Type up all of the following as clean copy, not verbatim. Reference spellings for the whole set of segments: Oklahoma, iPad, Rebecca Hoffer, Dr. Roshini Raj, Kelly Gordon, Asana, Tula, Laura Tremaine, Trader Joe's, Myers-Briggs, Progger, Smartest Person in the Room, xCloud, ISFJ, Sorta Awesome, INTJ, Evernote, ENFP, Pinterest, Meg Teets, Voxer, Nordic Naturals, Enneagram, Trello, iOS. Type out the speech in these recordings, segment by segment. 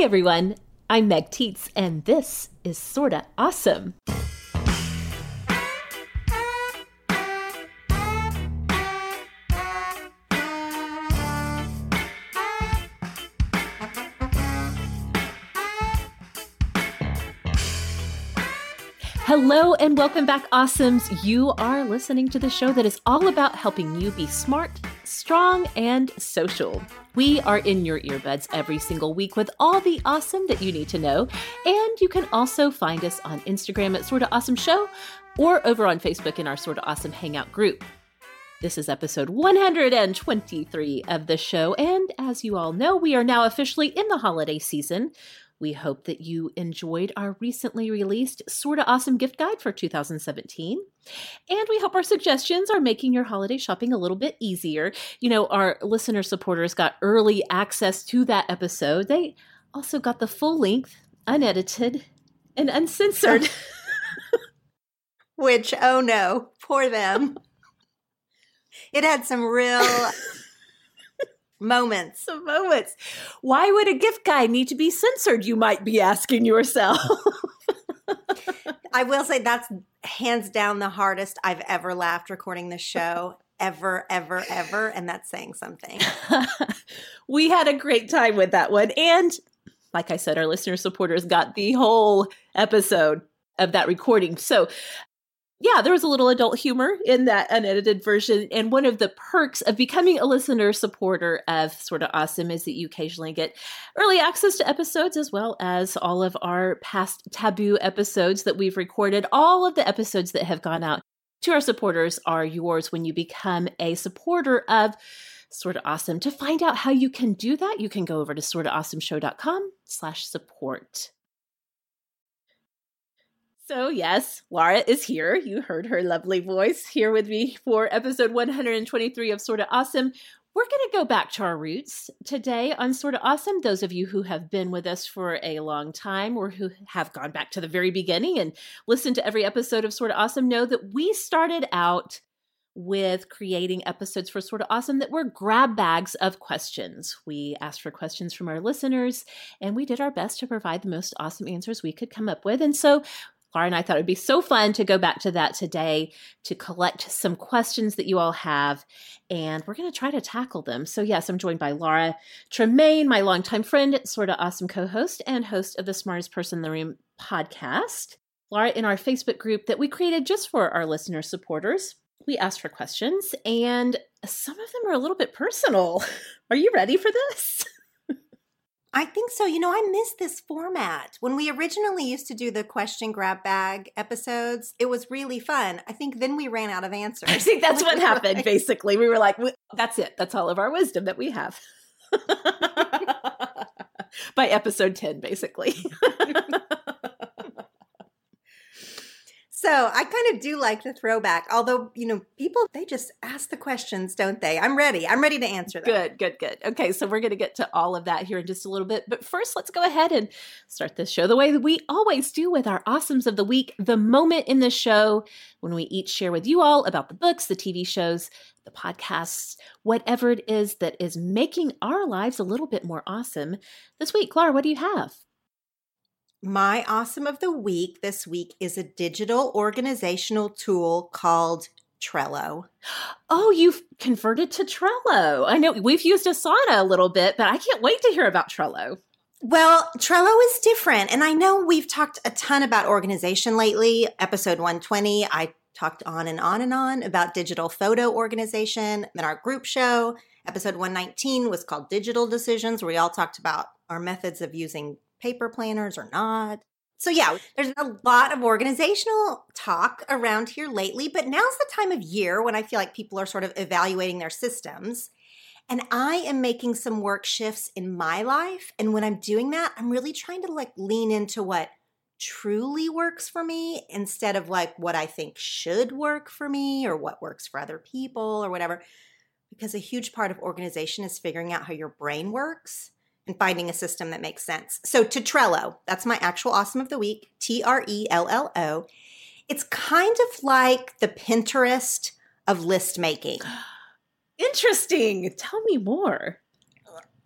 Hey everyone, I'm Meg Teets, and this is Sorta Awesome. Hello and welcome back, Awesomes. You are listening to the show that is all about helping you be smart, strong, and social. We are in your earbuds every single week with all the awesome that you need to know. And you can also find us on Instagram at Sorta Awesome Show or over on Facebook in our Sorta Awesome Hangout group. This is episode 123 of the show. And as you all know, we are now officially in the holiday season. We hope that you enjoyed our recently released Sorta Awesome gift guide for 2017. And we hope our suggestions are making your holiday shopping a little bit easier. You know, our listener supporters got early access to that episode. They also got the full length, unedited, and uncensored. Which, oh no, poor them. It had some real... moments. Why would a gift guide need to be censored, you might be asking yourself? I will say that's hands down the hardest I've ever laughed recording this show, ever. And that's saying something. We had a great time with that one. And like I said, our listener supporters got the whole episode of that recording. So yeah, there was a little adult humor in that unedited version. And one of the perks of becoming a listener supporter of Sorta Awesome is that you occasionally get early access to episodes as well as all of our past taboo episodes that we've recorded. All of the episodes that have gone out to our supporters are yours when you become a supporter of Sorta Awesome. To find out how you can do that, you can go over to sortaawesomeshow.com/support. So yes, Laura is here. You heard her lovely voice here with me for episode 123 of Sorta Awesome. We're going to go back to our roots today on Sorta Awesome. Those of you who have been with us for a long time or who have gone back to the very beginning and listened to every episode of Sorta Awesome know that we started out with creating episodes for Sorta Awesome that were grab bags of questions. We asked for questions from our listeners, and we did our best to provide the most awesome answers we could come up with. And so Laura and I thought it would be so fun to go back to that today to collect some questions that you all have, and we're going to try to tackle them. So yes, I'm joined by Laura Tremaine, my longtime friend, Sorta Awesome co-host and host of the Smartest Person in the Room podcast. Laura, in our Facebook group that we created just for our listener supporters, we asked for questions, and some of them are a little bit personal. Are you ready for this? I think so. You know, I miss this format. When we originally used to do the question grab bag episodes, it was really fun. I think then we ran out of answers. I think that's what happened, right? Basically. We were like, that's it. That's all of our wisdom that we have. By episode 10, basically. So I kind of do like the throwback, although, you know, people, they just ask the questions, don't they? I'm ready to answer them. Good. Okay, so we're going to get to all of that here in just a little bit. But first, let's go ahead and start this show the way that we always do with our Awesomes of the Week, the moment in the show when we each share with you all about the books, the TV shows, the podcasts, whatever it is that is making our lives a little bit more awesome. This week, Laura, what do you have? My Awesome of the Week this week is a digital organizational tool called Trello. Oh, you've converted to Trello. I know we've used Asana a little bit, but I can't wait to hear about Trello. Well, Trello is different. And I know we've talked a ton about organization lately. Episode 120, I talked on and on about digital photo organization. Then our group show, episode 119, was called Digital Decisions, where we all talked about our methods of using paper planners or not. So yeah, there's a lot of organizational talk around here lately, but now's the time of year when I feel like people are sort of evaluating their systems. And I am making some work shifts in my life. And when I'm doing that, I'm really trying to like lean into what truly works for me instead of like what I think should work for me or what works for other people or whatever. Because a huge part of organization is figuring out how your brain works and finding a system that makes sense. So to Trello, that's my actual Awesome of the Week, Trello. It's kind of like the Pinterest of list making. Interesting. Tell me more.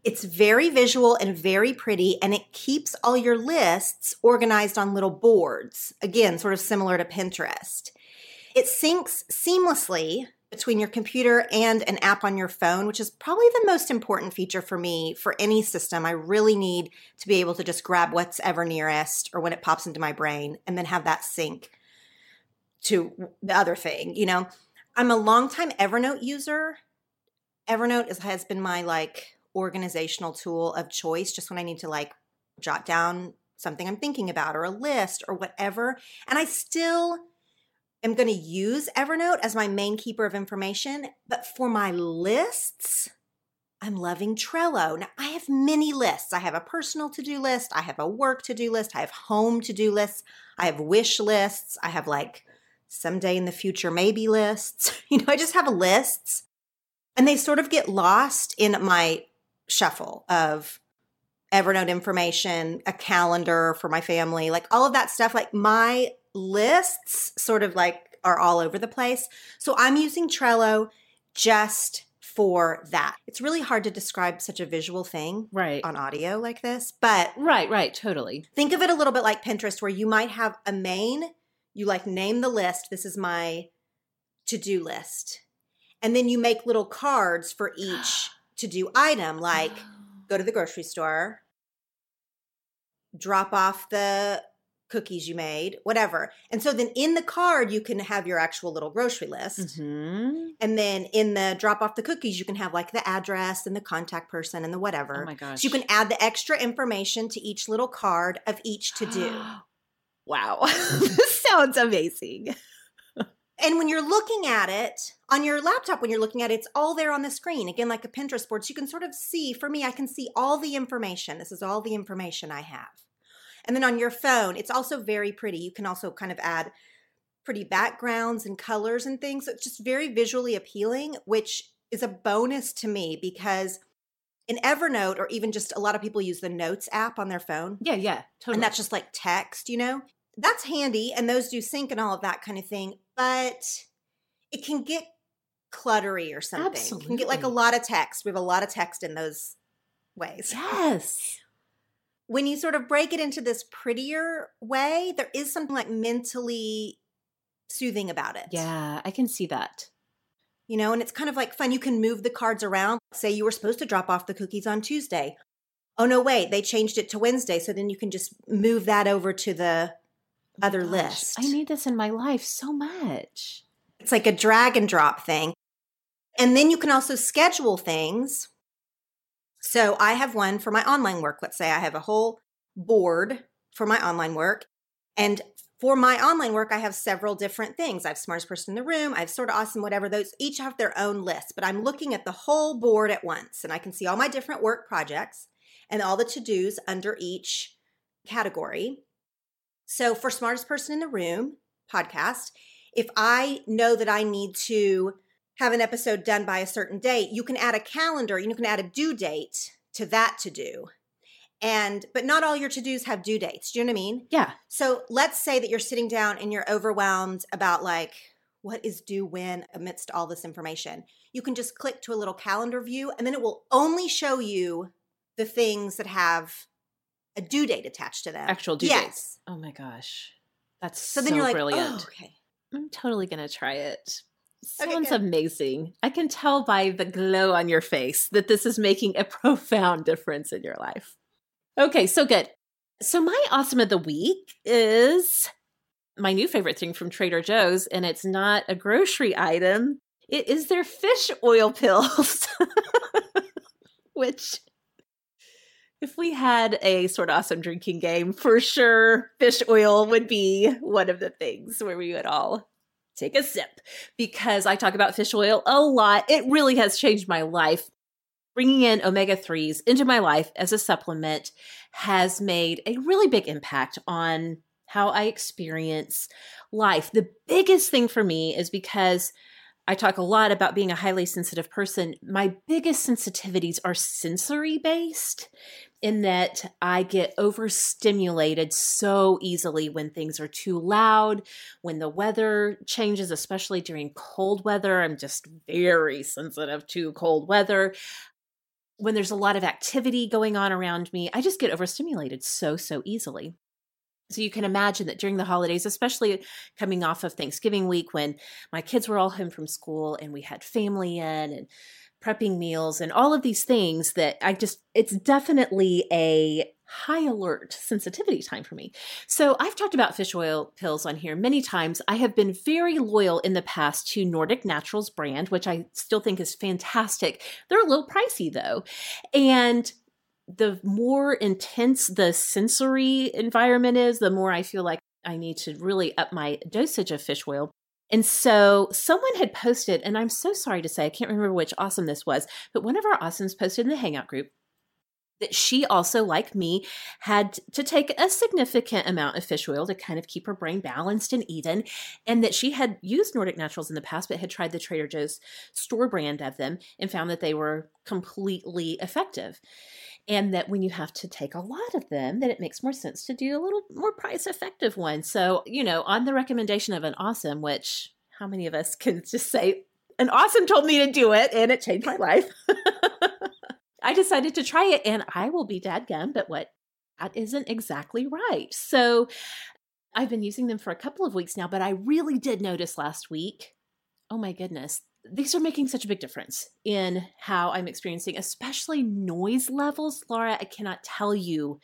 It's very visual and very pretty, and it keeps all your lists organized on little boards. Again, sort of similar to Pinterest. It syncs seamlessly between your computer and an app on your phone, which is probably the most important feature for me for any system. I really need to be able to just grab what's ever nearest or when it pops into my brain and then have that sync to the other thing, you know. I'm a longtime Evernote user. Evernote has been my, organizational tool of choice, just when I need to jot down something I'm thinking about or a list or whatever. And I still am going to use Evernote as my main keeper of information. But for my lists, I'm loving Trello. Now, I have many lists. I have a personal to-do list. I have a work to-do list. I have home to-do lists. I have wish lists. I have someday in the future maybe lists. I just have lists. And they sort of get lost in my shuffle of Evernote information, a calendar for my family, all of that stuff. My lists sort of are all over the place. So I'm using Trello just for that. It's really hard to describe such a visual thing on audio like this, but right, totally. Think of it a little bit like Pinterest, where you might have a main, you name the list. This is my to-do list. And then you make little cards for each to-do item, go to the grocery store, drop off the cookies you made, whatever. And so then in the card, you can have your actual little grocery list. Mm-hmm. And then in the drop off the cookies, you can have the address and the contact person and the whatever. Oh my gosh. So you can add the extra information to each little card of each to-do. Wow. This sounds amazing. And when you're looking at it on your laptop, it's all there on the screen. Again, like a Pinterest board, so you can sort of see. For me, I can see all the information. This is all the information I have. And then on your phone, it's also very pretty. You can also kind of add pretty backgrounds and colors and things. So it's just very visually appealing, which is a bonus to me because in Evernote, or even just a lot of people use the Notes app on their phone. Yeah, totally. And that's just text, That's handy, and those do sync and all of that kind of thing, but it can get cluttery or something. Absolutely. You can get a lot of text. We have a lot of text in those ways. Yes. When you sort of break it into this prettier way, there is something mentally soothing about it. Yeah, I can see that. And it's kind of fun. You can move the cards around. Say you were supposed to drop off the cookies on Tuesday. Oh, no, wait, they changed it to Wednesday. So then you can just move that over to the other list. I need this in my life so much. It's a drag and drop thing. And then you can also schedule things. So I have one for my online work. Let's say I have a whole board for my online work. And for my online work, I have several different things. I have Smartest Person in the Room. I have Sorta Awesome, whatever. Those each have their own list. But I'm looking at the whole board at once. And I can see all my different work projects and all the to-dos under each category. So for Smartest Person in the Room podcast, if I know that I need to have an episode done by a certain date, you can add a calendar, you can add a due date to that to-do. But not all your to-dos have due dates. Do you know what I mean? Yeah. So let's say that you're sitting down and you're overwhelmed about what is due when amidst all this information. You can just click to a little calendar view, and then it will only show you the things that have a due date attached to them. Actual due dates. Oh my gosh. That's so then you're brilliant. Oh, okay. I'm totally going to try it. Sounds amazing. I can tell by the glow on your face that this is making a profound difference in your life. Okay, so good. So my awesome of the week is my new favorite thing from Trader Joe's, and it's not a grocery item. It is their fish oil pills, which... if we had a Sorta Awesome drinking game, for sure, fish oil would be one of the things where we would all take a sip, because I talk about fish oil a lot. It really has changed my life. Bringing in omega-3s into my life as a supplement has made a really big impact on how I experience life. The biggest thing for me is because I talk a lot about being a highly sensitive person. My biggest sensitivities are sensory-based, in that I get overstimulated so easily when things are too loud, when the weather changes, especially during cold weather. I'm just very sensitive to cold weather. when there's a lot of activity going on around me, I just get overstimulated so easily. So you can imagine that during the holidays, especially coming off of Thanksgiving week when my kids were all home from school and we had family in and prepping meals and all of these things, that it's definitely a high alert sensitivity time for me. So I've talked about fish oil pills on here many times. I have been very loyal in the past to Nordic Naturals brand, which I still think is fantastic. They're a little pricey though. And the more intense the sensory environment is, the more I feel like I need to really up my dosage of fish oil. And so someone had posted, and I'm so sorry to say, I can't remember which Awesome this was, but one of our Awesomes posted in the Hangout group that she also, like me, had to take a significant amount of fish oil to kind of keep her brain balanced and even, and that she had used Nordic Naturals in the past, but had tried the Trader Joe's store brand of them and found that they were completely effective. And that when you have to take a lot of them, that it makes more sense to do a little more price effective one. So, on the recommendation of an Awesome, which how many of us can just say, an Awesome told me to do it and it changed my life. I decided to try it, and I will be dadgum, but what? That isn't exactly right. So I've been using them for a couple of weeks now, but I really did notice last week, oh my goodness, these are making such a big difference in how I'm experiencing, especially noise levels. Laura, I cannot tell you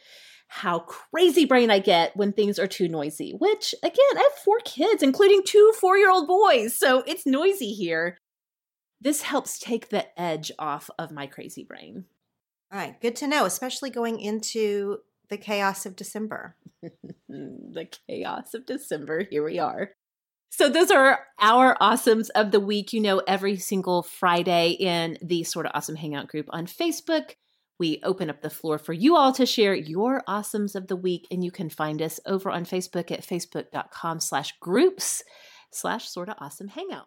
how crazy brain I get when things are too noisy, which again, I have 4 kids, including 2 four-year-old boys. So it's noisy here. This helps take the edge off of my crazy brain. All right. Good to know, especially going into the chaos of December. The chaos of December. Here we are. So those are our Awesomes of the week. Every single Friday in the Sorta Awesome Hangout group on Facebook, we open up the floor for you all to share your Awesomes of the week. And you can find us over on Facebook at facebook.com/groups/Sorta Awesome Hangout.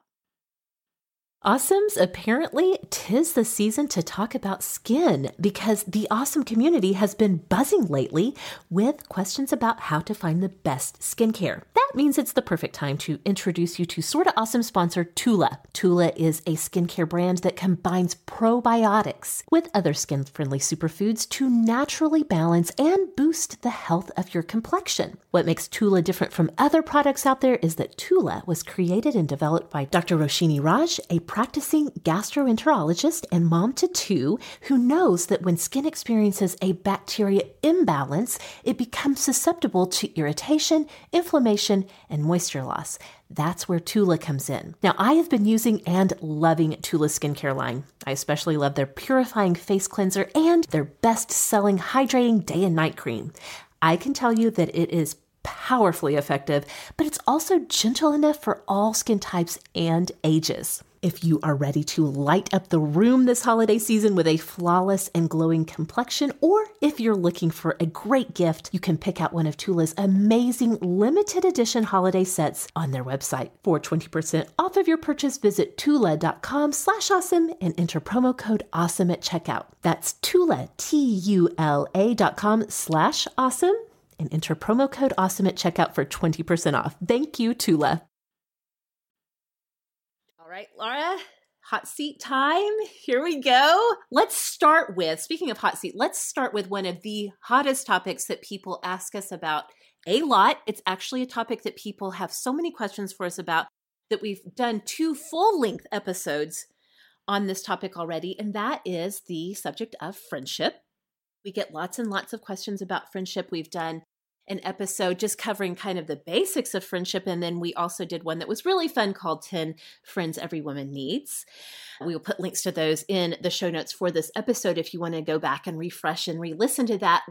Awesomes, apparently, 'tis the season to talk about skin, because the Awesome community has been buzzing lately with questions about how to find the best skincare. That means it's the perfect time to introduce you to Sorta Awesome sponsor Tula. Tula is a skincare brand that combines probiotics with other skin-friendly superfoods to naturally balance and boost the health of your complexion. What makes Tula different from other products out there is that Tula was created and developed by Dr. Roshini Raj, a practicing gastroenterologist and mom to 2 who knows that when skin experiences a bacteria imbalance, it becomes susceptible to irritation, inflammation, and moisture loss. That's where Tula comes in. Now, I have been using and loving Tula's skincare line. I especially love their purifying face cleanser and their best-selling hydrating day and night cream. I can tell you that it is powerfully effective, but it's also gentle enough for all skin types and ages. If you are ready to light up the room this holiday season with a flawless and glowing complexion, or if you're looking for a great gift, you can pick out one of Tula's amazing limited edition holiday sets on their website. For 20% off of your purchase, visit tula.com/awesome and enter promo code awesome at checkout. That's Tula, TULA.com/awesome and enter promo code awesome at checkout for 20% off. Thank you, Tula. All right, Laura, hot seat time. Here we go. Let's start with, speaking of hot seat, let's start with one of the hottest topics that people ask us about a lot. It's actually a topic that people have so many questions for us about that we've done 2 full-length episodes on this topic already, and that is the subject of friendship. We get lots and lots of questions about friendship. We've done an episode just covering kind of the basics of friendship. And then we also did one that was really fun called 10 Friends Every Woman Needs. We will put links to those in the show notes for this episode if you want to go back and refresh and re-listen to that.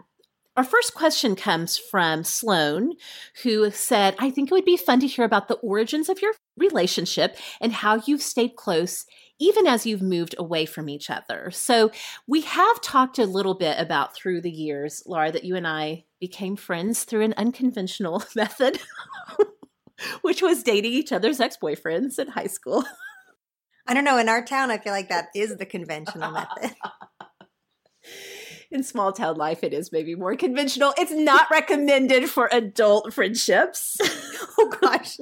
Our first question comes from Sloan, who said, I think it would be fun to hear about the origins of your relationship and how you've stayed close even as you've moved away from each other. So we have talked a little bit about through the years, Laura, that you and I became friends through an unconventional method, which was dating each other's ex-boyfriends in high school. I don't know. In our town, I feel like that is the conventional method. In small town life, it is maybe more conventional. It's not recommended for adult friendships. Oh, gosh.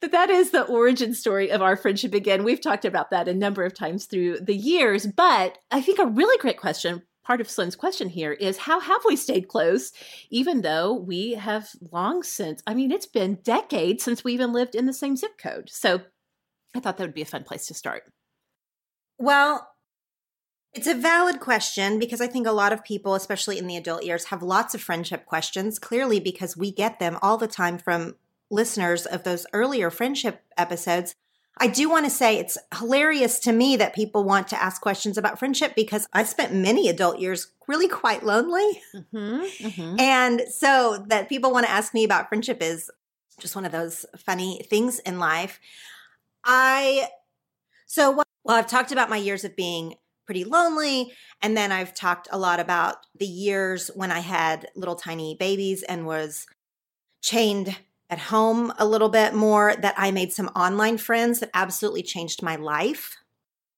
But that is the origin story of our friendship again. We've talked about that a number of times through the years, but I think a really great question, part of Slim's question here, is how have we stayed close, even though we have long since, I mean, it's been decades since we even lived in the same zip code. So I thought that would be a fun place to start. Well, it's a valid question because I think a lot of people, especially in the adult years, have lots of friendship questions, clearly because we get them all the time from listeners of those earlier friendship episodes. I do want to say it's hilarious to me that people want to ask questions about friendship because I spent many adult years really quite lonely. Mm-hmm, mm-hmm. And so that people want to ask me about friendship is just one of those funny things in life. I've talked about my years of being pretty lonely. And then I've talked a lot about the years when I had little tiny babies and was chained at home a little bit more, that I made some online friends that absolutely changed my life.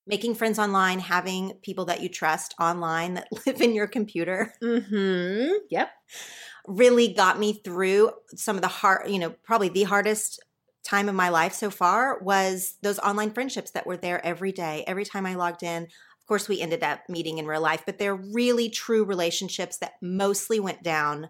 Making friends online, having people that you trust online that live in your computer. Mm-hmm. Yep. Really got me through some of the hard, probably the hardest time of my life so far was those online friendships that were there every day. Every time I logged in, of course, we ended up meeting in real life, but they're really true relationships that mostly went down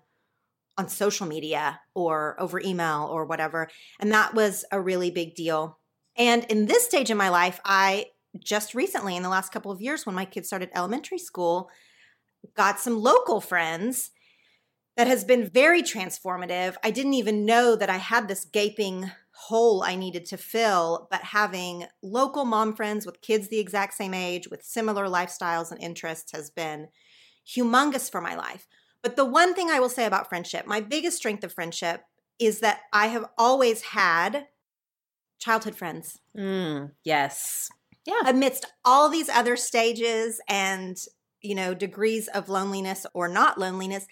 on social media or over email or whatever. And that was a really big deal. And in this stage of my life, I just recently, in the last couple of years when my kids started elementary school, got some local friends that has been very transformative. I didn't even know that I had this gaping hole I needed to fill, but having local mom friends with kids the exact same age, with similar lifestyles and interests has been humongous for my life. But the one thing I will say about friendship, my biggest strength of friendship, is that I have always had childhood friends. Mm, yes. Yeah. Amidst all these other stages and, degrees of loneliness or not loneliness,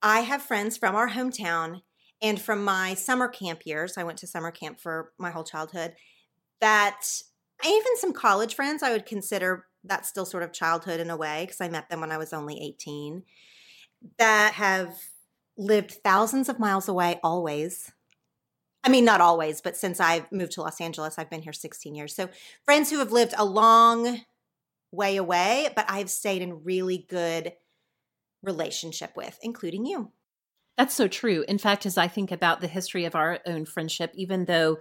I have friends from our hometown and from my summer camp years. I went to summer camp for my whole childhood. Even some college friends, I would consider that still sort of childhood in a way because I met them when I was only 18. That have lived thousands of miles away always. I mean, not always, but since I've moved to Los Angeles, I've been here 16 years. So friends who have lived a long way away, but I've stayed in really good relationship with, including you. That's so true. In fact, as I think about the history of our own friendship, even though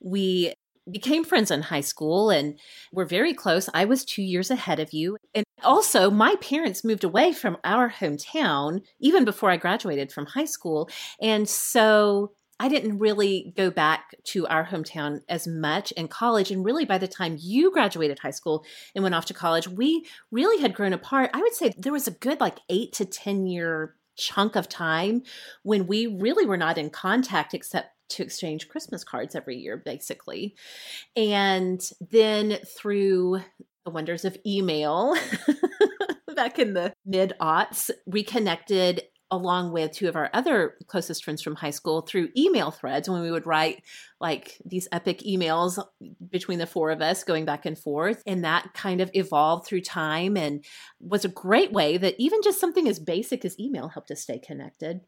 we became friends in high school and were very close, I was 2 years ahead of you. And also, my parents moved away from our hometown even before I graduated from high school. And so I didn't really go back to our hometown as much in college. And really, by the time you graduated high school and went off to college, we really had grown apart. I would say there was a good 8 to 10 year chunk of time when we really were not in contact except to exchange Christmas cards every year, basically. And then through the wonders of email back in the mid-aughts, reconnected along with two of our other closest friends from high school through email threads when we would write these epic emails between the four of us going back and forth. And that kind of evolved through time and was a great way that even just something as basic as email helped us stay connected.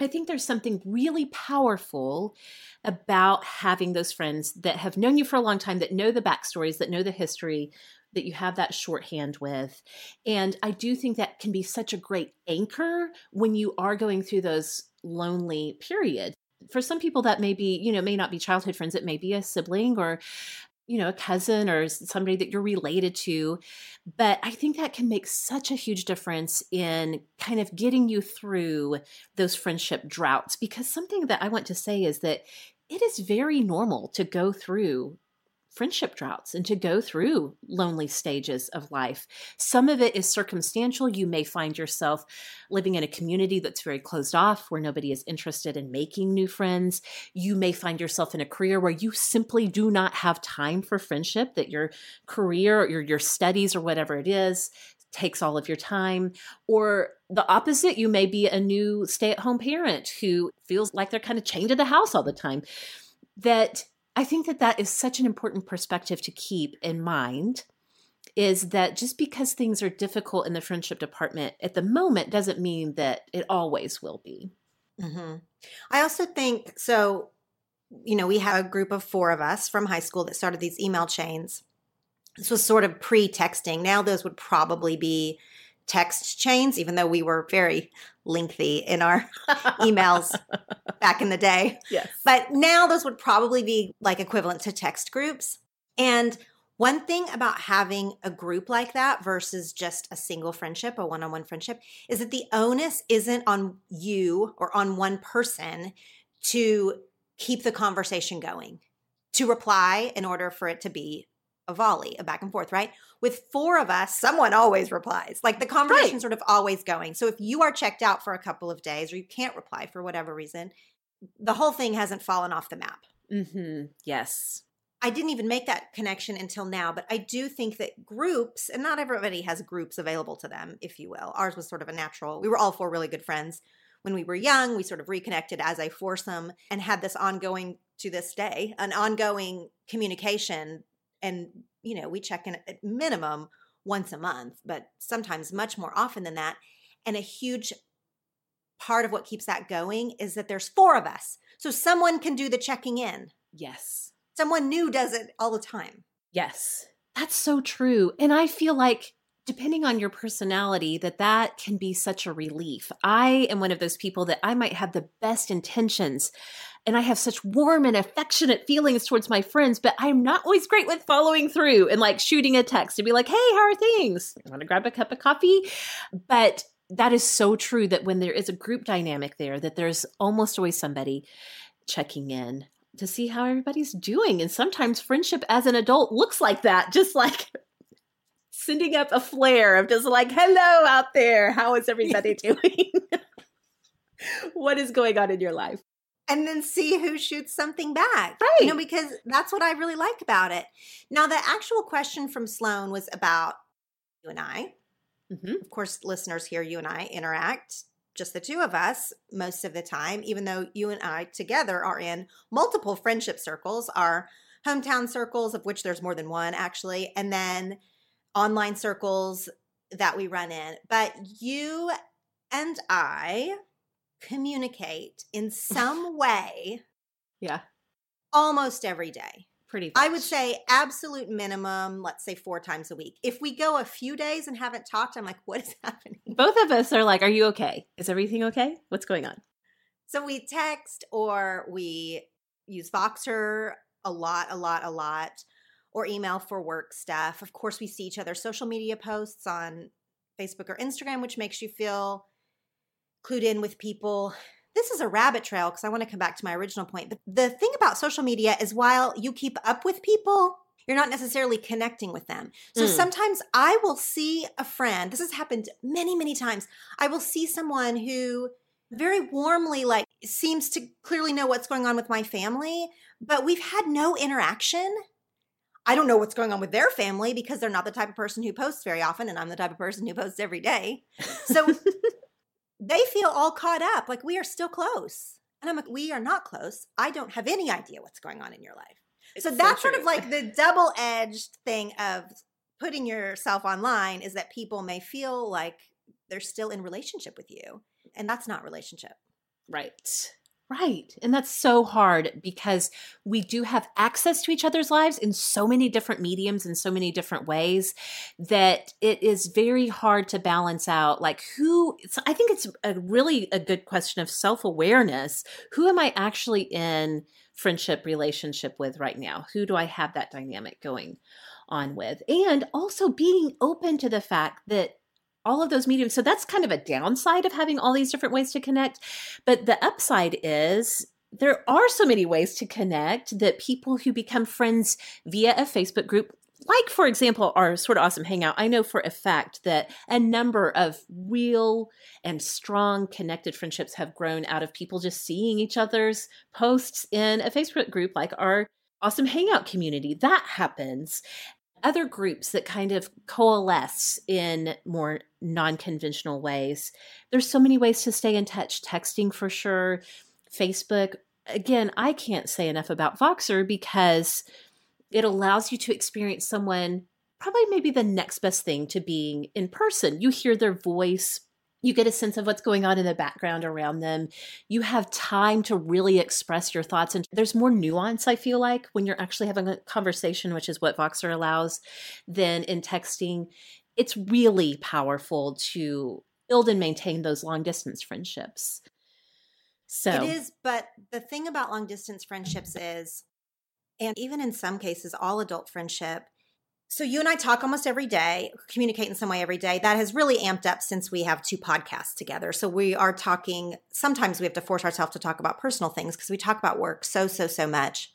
I think there's something really powerful about having those friends that have known you for a long time, that know the backstories, that know the history, that you have that shorthand with. And I do think that can be such a great anchor when you are going through those lonely periods. For some people that may be, may not be childhood friends. It may be a sibling or, a cousin or somebody that you're related to. But I think that can make such a huge difference in kind of getting you through those friendship droughts. Because something that I want to say is that it is very normal to go through friendship droughts and to go through lonely stages of life. Some of it is circumstantial. You may find yourself living in a community that's very closed off, where nobody is interested in making new friends. You may find yourself in a career where you simply do not have time for friendship, that your career or your studies or whatever it is takes all of your time. Or the opposite, you may be a new stay-at-home parent who feels like they're kind of chained to the house all the time. I think that is such an important perspective to keep in mind, is that just because things are difficult in the friendship department at the moment doesn't mean that it always will be. Mm-hmm. I also think, you know, we had a group of 4 of us from high school that started these email chains. This was sort of pre-texting. Now those would probably be text chains, even though we were very lengthy in our emails back in the day. Yes. But now those would probably be like equivalent to text groups. And one thing about having a group like that versus just a single friendship, a one-on-one friendship, is that the onus isn't on you or on one person to keep the conversation going, to reply in order for it to be a volley, a back and forth, right? With 4 of us, someone always replies. Like the conversation's sort of always going. So if you are checked out for a couple of days or you can't reply for whatever reason, the whole thing hasn't fallen off the map. Mm-hmm. Yes. I didn't even make that connection until now, but I do think that groups, and not everybody has groups available to them, if you will. Ours was sort of a natural. We were all 4 really good friends. When we were young, we sort of reconnected as a foursome and had this ongoing, to this day, an ongoing communication. And, you know, we check in at minimum once a month, but sometimes much more often than that. And a huge part of what keeps that going is that there's 4 of us. So someone can do the checking in. Yes. Someone new does it all the time. Yes. That's so true. And I feel like, depending on your personality, that can be such a relief. I am one of those people that I might have the best intentions and I have such warm and affectionate feelings towards my friends, but I'm not always great with following through and like shooting a text and be like, hey, how are things? Want to grab a cup of coffee? But that is so true that when there is a group dynamic there, that there's almost always somebody checking in to see how everybody's doing. And sometimes friendship as an adult looks like that, just like sending up a flare of just like, hello out there. How is everybody doing? What is going on in your life? And then see who shoots something back. Right. You know, because that's what I really like about it. Now, the actual question from Sloan was about you and I. Mm-hmm. Of course, listeners here, you and I interact, just the 2 of us most of the time, even though you and I together are in multiple friendship circles, our hometown circles, of which there's more than one actually, and then online circles that we run in. But you and I communicate in some way. Yeah. Almost every day. Pretty much. I would say absolute minimum, let's say 4 times a week. If we go a few days and haven't talked, I'm like, what is happening? Both of us are like, are you okay? Is everything okay? What's going on? So we text or we use Voxer a lot. Or email for work stuff. Of course, we see each other's social media posts on Facebook or Instagram, which makes you feel clued in with people. This is a rabbit trail because I want to come back to my original point. But the thing about social media is while you keep up with people, you're not necessarily connecting with them. So sometimes I will see a friend. This has happened many, many times. I will see someone who very warmly like seems to clearly know what's going on with my family, but we've had no interaction. I don't know what's going on with their family because they're not the type of person who posts very often, and I'm the type of person who posts every day. So they feel all caught up, like we are still close. And I'm like, we are not close. I don't have any idea what's going on in your life. So that's sort of like the double-edged thing of putting yourself online is that people may feel like they're still in relationship with you, and that's not relationship. Right. Right. And that's so hard because we do have access to each other's lives in so many different mediums and so many different ways that it is very hard to balance out like who – I think it's a really good question of self-awareness. Who am I actually in friendship relationship with right now? Who do I have that dynamic going on with? And also being open to the fact that all of those mediums. So that's kind of a downside of having all these different ways to connect. But the upside is there are so many ways to connect that people who become friends via a Facebook group, like, for example, our Sorta Awesome Hangout, I know for a fact that a number of real and strong connected friendships have grown out of people just seeing each other's posts in a Facebook group like our Awesome Hangout community. That happens. Other groups that kind of coalesce in more non-conventional ways. There's so many ways to stay in touch. Texting for sure, Facebook. Again, I can't say enough about Voxer because it allows you to experience someone probably maybe the next best thing to being in person. You hear their voice. You get a sense of what's going on in the background around them. You have time to really express your thoughts. And there's more nuance, I feel like, when you're actually having a conversation, which is what Voxer allows, than in texting. It's really powerful to build and maintain those long distance friendships. So it is, but the thing about long distance friendships is, and even in some cases, all adult friendship, so you and I talk almost every day, communicate in some way every day. That has really amped up since we have two podcasts together. So we are talking, sometimes we have to force ourselves to talk about personal things because we talk about work so much,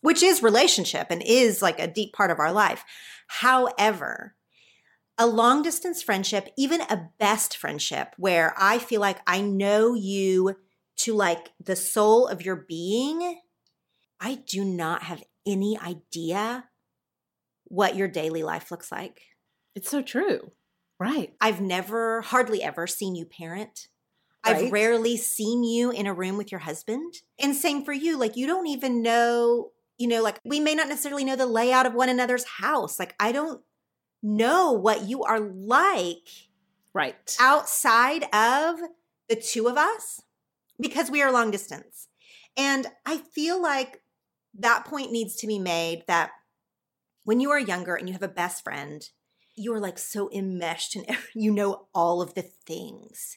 which is relationship and is like a deep part of our life. However, a long distance friendship, even a best friendship where I feel like I know you to like the soul of your being, I do not have any idea what your daily life looks like. It's so true. Right. I've never, hardly ever seen you parent. Right. I've rarely seen you in a room with your husband. And same for you. Like, you don't even know, you know, like we may not necessarily know the layout of one another's house. Like, I don't know what you are like. Right. Outside of the two of us because we are long distance. And I feel like that point needs to be made that when you are younger and you have a best friend, you are like so enmeshed and you know all of the things.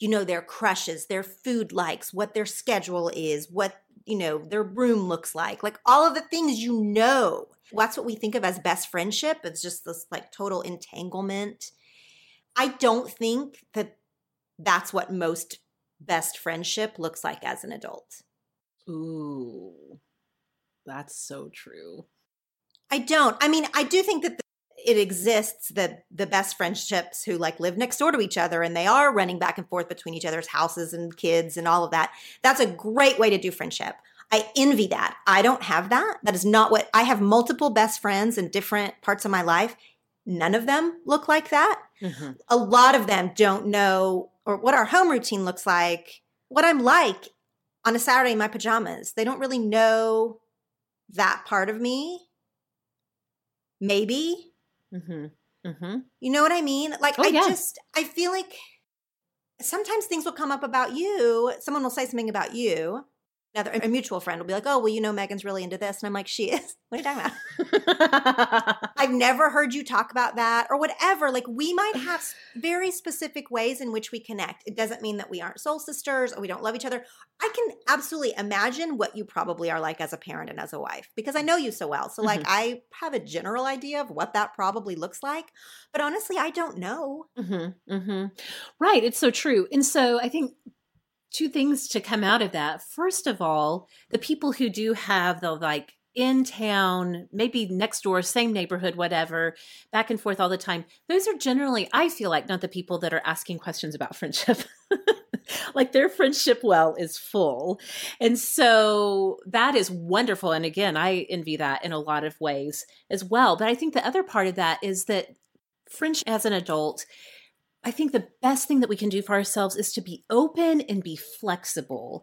You know their crushes, their food likes, what their schedule is, what, you know, their room looks like all of the things you know. That's what we think of as best friendship. It's just this like total entanglement. I don't think that that's what most best friendship looks like as an adult. Ooh, that's so true. I don't. I mean, I do think that it exists, that the best friendships who like live next door to each other and they are running back and forth between each other's houses and kids and all of that. That's a great way to do friendship. I envy that. I don't have that. That is not what – I have multiple best friends in different parts of my life. None of them look like that. Mm-hmm. A lot of them don't know or what our home routine looks like, what I'm like on a Saturday in my pajamas. They don't really know that part of me. Maybe. Mm-hmm. Mm-hmm. You know what I mean? Like, I feel like sometimes things will come up about you. Someone will say something about you. A mutual friend will be like, oh, well, you know, Megan's really into this. And I'm like, she is? What are you talking about? I've never heard you talk about that or whatever. Like, we might have very specific ways in which we connect. It doesn't mean that we aren't soul sisters or we don't love each other. I can absolutely imagine what you probably are like as a parent and as a wife because I know you so well. So, like, mm-hmm. I have a general idea of what that probably looks like. But honestly, I don't know. Mm-hmm. Mm-hmm. Right. It's so true. And so I think – two things to come out of that. First of all, the people who do have the like in town, maybe next door, same neighborhood, whatever, back and forth all the time. Those are generally, I feel like, not the people that are asking questions about friendship. Like their friendship well is full. And so that is wonderful. And again, I envy that in a lot of ways as well. But I think the other part of that is that friendship as an adult, I think the best thing that we can do for ourselves is to be open and be flexible.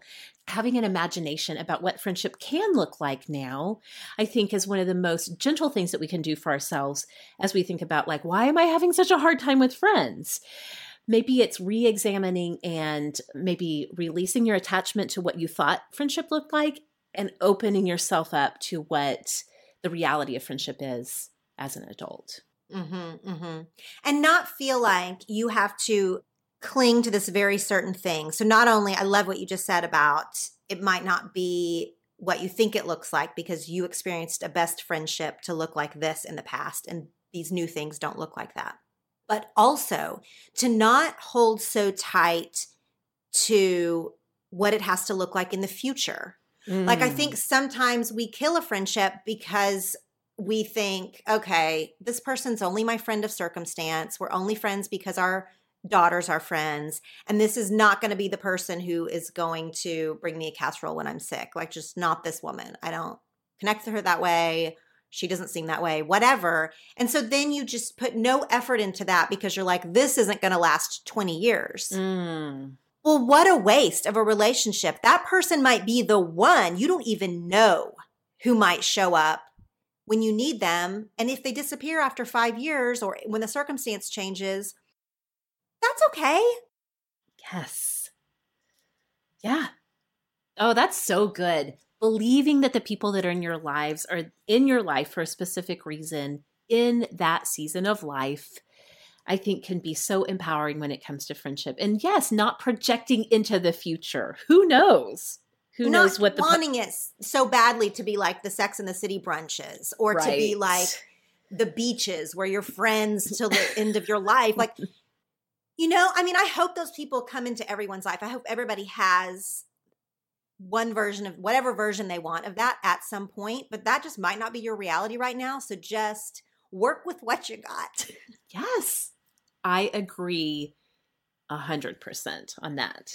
Having an imagination about what friendship can look like now, I think, is one of the most gentle things that we can do for ourselves as we think about, like, why am I having such a hard time with friends? Maybe it's re-examining and maybe releasing your attachment to what you thought friendship looked like and opening yourself up to what the reality of friendship is as an adult. Mm-hmm, mm-hmm. And not feel like you have to cling to this very certain thing. So not only, I love what you just said about it might not be what you think it looks like because you experienced a best friendship to look like this in the past and these new things don't look like that. But also to not hold so tight to what it has to look like in the future. Mm. Like I think sometimes we kill a friendship because we think, okay, this person's only my friend of circumstance. We're only friends because our daughters are friends. And this is not going to be the person who is going to bring me a casserole when I'm sick. Like, just not this woman. I don't connect to her that way. She doesn't seem that way, whatever. And so then you just put no effort into that because you're like, this isn't going to last 20 years. Mm. Well, what a waste of a relationship. That person might be the one you don't even know who might show up when you need them, and if they disappear after 5 years or when the circumstance changes, that's okay. Yes. Yeah. Oh, that's so good. Believing that the people that are in your lives are in your life for a specific reason in that season of life, I think can be so empowering when it comes to friendship. And yes, not projecting into the future. Who knows? Who knows what the wanting it so badly to be like the Sex and the City brunches or right. to be like the beaches where you're friends till the end of your life. Like, you know, I mean, I hope those people come into everyone's life. I hope everybody has one version of whatever version they want of that at some point, but that just might not be your reality right now. So just work with what you got. Yes. I agree 100% on that.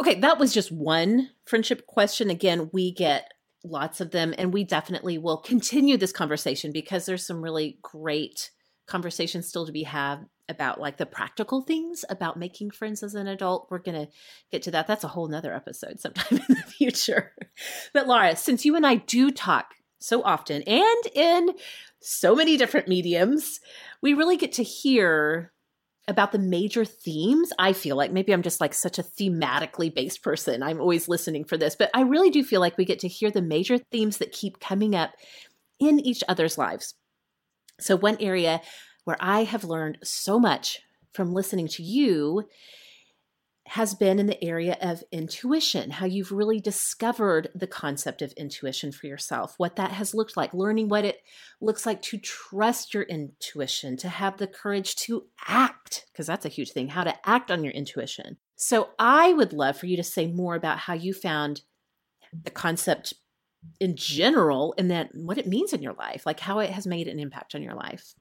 Okay, that was just one friendship question. Again, we get lots of them, and we definitely will continue this conversation because there's some really great conversations still to be had about like the practical things about making friends as an adult. We're going to get to that. That's a whole nother episode sometime in the future. But Laura, since you and I do talk so often and in so many different mediums, we really get to hear about the major themes. I feel like maybe I'm just like such a thematically based person. I'm always listening for this, but I really do feel like we get to hear the major themes that keep coming up in each other's lives. So one area where I have learned so much from listening to you has been in the area of intuition, how you've really discovered the concept of intuition for yourself, what that has looked like, learning what it looks like to trust your intuition, to have the courage to act, because that's a huge thing, how to act on your intuition. So I would love for you to say more about how you found the concept in general and then what it means in your life, like how it has made an impact on your life.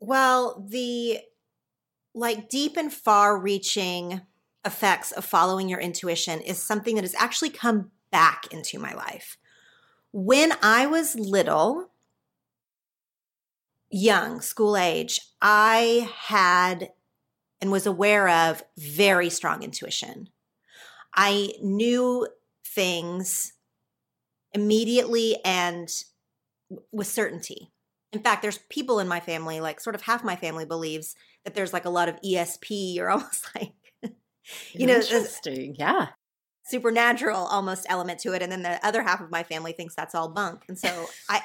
Well, the like deep and far-reaching effects of following your intuition is something that has actually come back into my life. When I was little, young, school age, I had and was aware of very strong intuition. I knew things immediately and with certainty. In fact, there's people in my family, like sort of half my family believes that there's like a lot of ESP or almost like, you know, interesting, yeah, supernatural almost element to it. And then the other half of my family thinks that's all bunk. And so I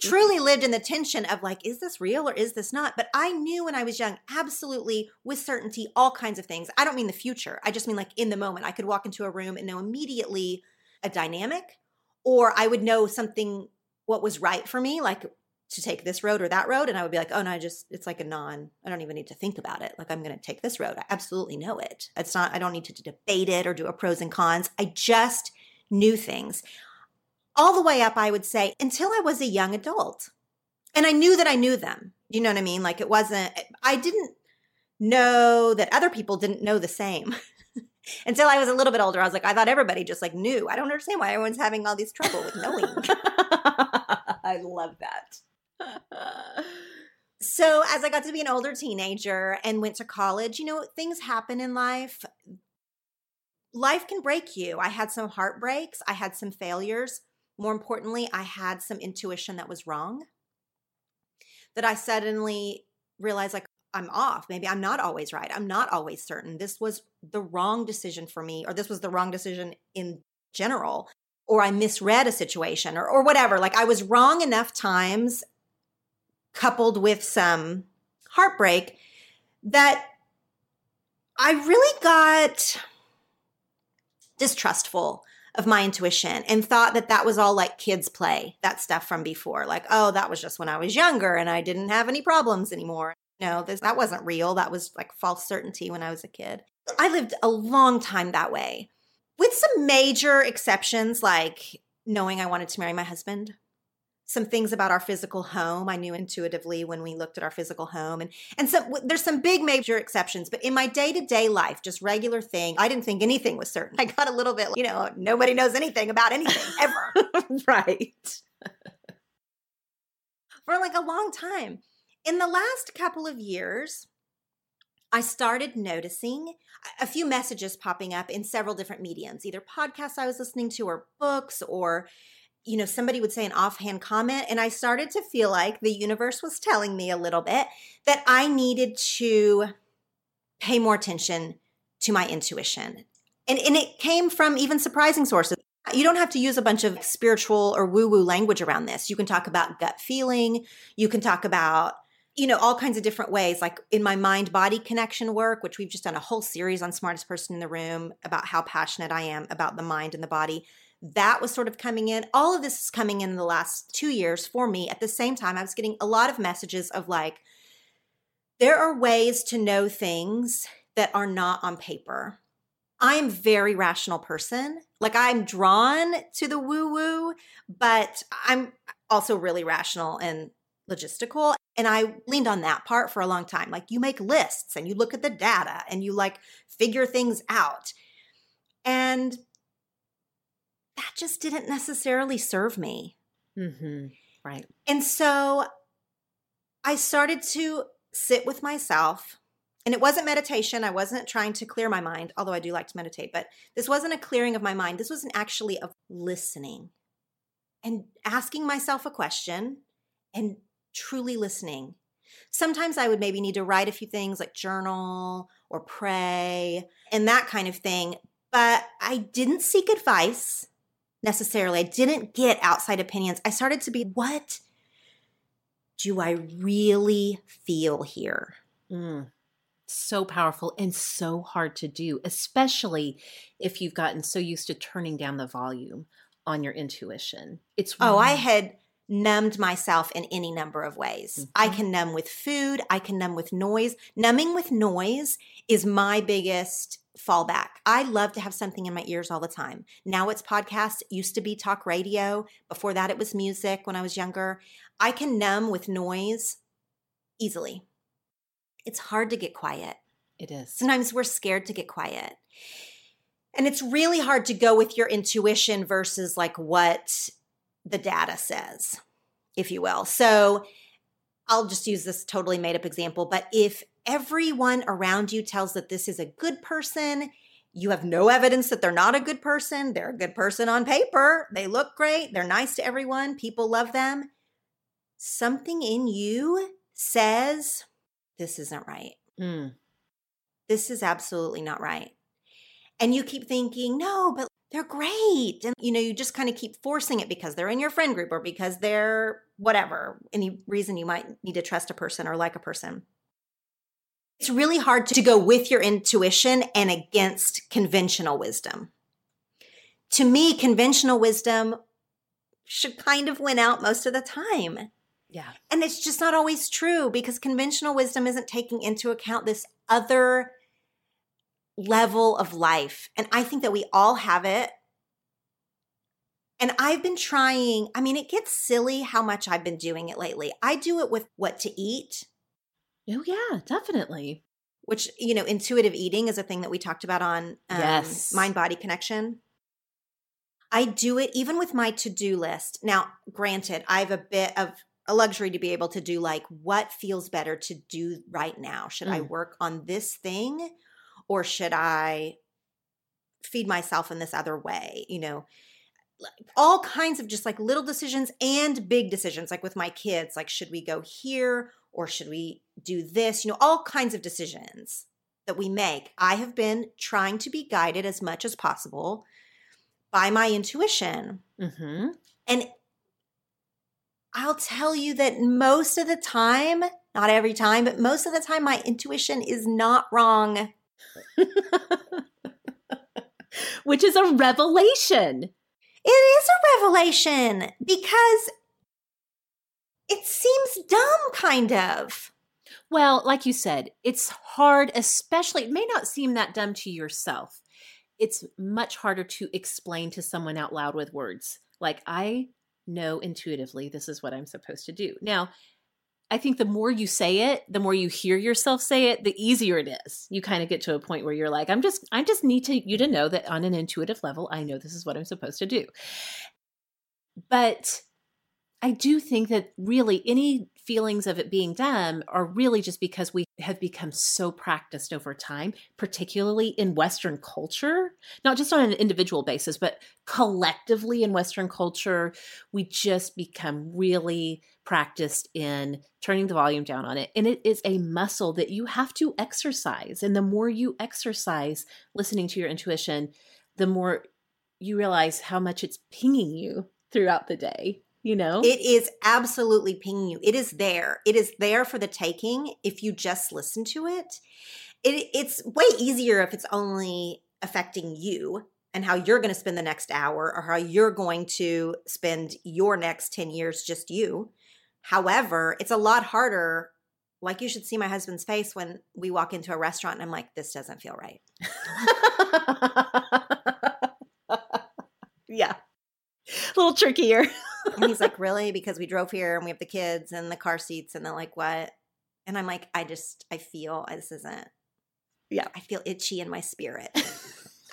truly lived in the tension of like, is this real or is this not? But I knew when I was young, absolutely with certainty, all kinds of things. I don't mean the future. I just mean like in the moment. I could walk into a room and know immediately a dynamic, or I would know something, what was right for me, like to take this road or that road. And I would be like, oh no, it's like I don't even need to think about it. Like I'm going to take this road. I absolutely know it. It's not, I don't need to debate it or do a pros and cons. I just knew things all the way up, I would say, until I was a young adult. And I knew that I knew them. You know what I mean? Like it wasn't, I didn't know that other people didn't know the same until I was a little bit older. I was like, I thought everybody just like knew. I don't understand why everyone's having all this trouble with knowing. I love that. So as I got to be an older teenager and went to college, you know, things happen in life. Life can break you. I had some heartbreaks. I had some failures. More importantly, I had some intuition that was wrong, that I suddenly realized like I'm off. Maybe I'm not always right. I'm not always certain. This was the wrong decision for me, or this was the wrong decision in general, or I misread a situation or whatever. Like I was wrong enough times coupled with some heartbreak that I really got distrustful of my intuition and thought that that was all like kids play, that stuff from before. Like, oh, that was just when I was younger and I didn't have any problems anymore. No, that wasn't real. That was like false certainty when I was a kid. I lived a long time that way with some major exceptions, like knowing I wanted to marry my husband. Some things about our physical home I knew intuitively when we looked at our physical home. And so there's some big major exceptions. But in my day-to-day life, just regular thing, I didn't think anything was certain. I got a little bit, you know, nobody knows anything about anything ever. Right. For like a long time. In the last couple of years, I started noticing a few messages popping up in several different mediums, either podcasts I was listening to or books or you know, somebody would say an offhand comment, and I started to feel like the universe was telling me a little bit that I needed to pay more attention to my intuition. And it came from even surprising sources. You don't have to use a bunch of spiritual or woo-woo language around this. You can talk about gut feeling. You can talk about, you know, all kinds of different ways, like in my mind-body connection work, which we've just done a whole series on Smartest Person in the Room about how passionate I am about the mind and the body. That was sort of coming in. All of this is coming in the last 2 years for me. At the same time, I was getting a lot of messages of like, there are ways to know things that are not on paper. I am a very rational person. Like, I'm drawn to the woo-woo, but I'm also really rational and logistical. And I leaned on that part for a long time. Like, you make lists and you look at the data and you like figure things out. And that just didn't necessarily serve me. Mm-hmm. Right. And so I started to sit with myself. And it wasn't meditation. I wasn't trying to clear my mind, although I do like to meditate. But this wasn't a clearing of my mind. This was actually of listening and asking myself a question and truly listening. Sometimes I would maybe need to write a few things, like journal or pray and that kind of thing. But I didn't seek advice necessarily. I didn't get outside opinions. I started to be, what do I really feel here? Mm. So powerful and so hard to do, especially if you've gotten so used to turning down the volume on your intuition. It's wrong. Oh, I had numbed myself in any number of ways. Mm-hmm. I can numb with food. I can numb with noise. Numbing with noise is my biggest fallback. I love to have something in my ears all the time. Now it's podcasts. It used to be talk radio. Before that, it was music when I was younger. I can numb with noise easily. It's hard to get quiet. It is. Sometimes we're scared to get quiet. And it's really hard to go with your intuition versus like what the data says, if you will. So I'll just use this totally made up example. But if everyone around you tells that this is a good person, you have no evidence that they're not a good person. They're a good person on paper. They look great. They're nice to everyone. People love them. Something in you says, this isn't right. Mm. This is absolutely not right. And you keep thinking, no, but they're great. And, you know, you just kind of keep forcing it because they're in your friend group or because they're whatever, any reason you might need to trust a person or like a person. It's really hard to go with your intuition and against conventional wisdom. To me, conventional wisdom should kind of win out most of the time. Yeah. And it's just not always true because conventional wisdom isn't taking into account this other level of life. And I think that we all have it. And I've been trying, I mean, it gets silly how much I've been doing it lately. I do it with what to eat. Oh, yeah, definitely. Which, you know, intuitive eating is a thing that we talked about on yes. Mind-Body Connection. I do it even with my to-do list. Now, granted, I have a bit of a luxury to be able to do like what feels better to do right now. Should I work on this thing or should I feed myself in this other way? You know, like all kinds of just like little decisions and big decisions, like with my kids, like should we go here or should we do this? You know, all kinds of decisions that we make. I have been trying to be guided as much as possible by my intuition. Mm-hmm. And I'll tell you that most of the time, not every time, but most of the time, my intuition is not wrong. Which is a revelation. It is a revelation because it seems dumb, kind of. Well, like you said, it's hard, especially, it may not seem that dumb to yourself. It's much harder to explain to someone out loud with words. Like, I know intuitively this is what I'm supposed to do. Now, I think the more you say it, the more you hear yourself say it, the easier it is. You kind of get to a point where you're like, I just need you to know that on an intuitive level, I know this is what I'm supposed to do. But I do think that really any feelings of it being dumb are really just because we have become so practiced over time, particularly in Western culture, not just on an individual basis, but collectively in Western culture, we just become really practiced in turning the volume down on it. And it is a muscle that you have to exercise. And the more you exercise listening to your intuition, the more you realize how much it's pinging you throughout the day. You know, it is absolutely pinging you. It is there. It is there for the taking if you just listen to it. It's way easier if it's only affecting you and how you're going to spend the next hour or how you're going to spend your next 10 years, just you. However, it's a lot harder. Like, you should see my husband's face when we walk into a restaurant and I'm like, this doesn't feel right. Yeah. A little trickier. And he's like, really? Because we drove here and we have the kids and the car seats and they're like, what? And I'm like, I feel this isn't. Yeah. I feel itchy in my spirit.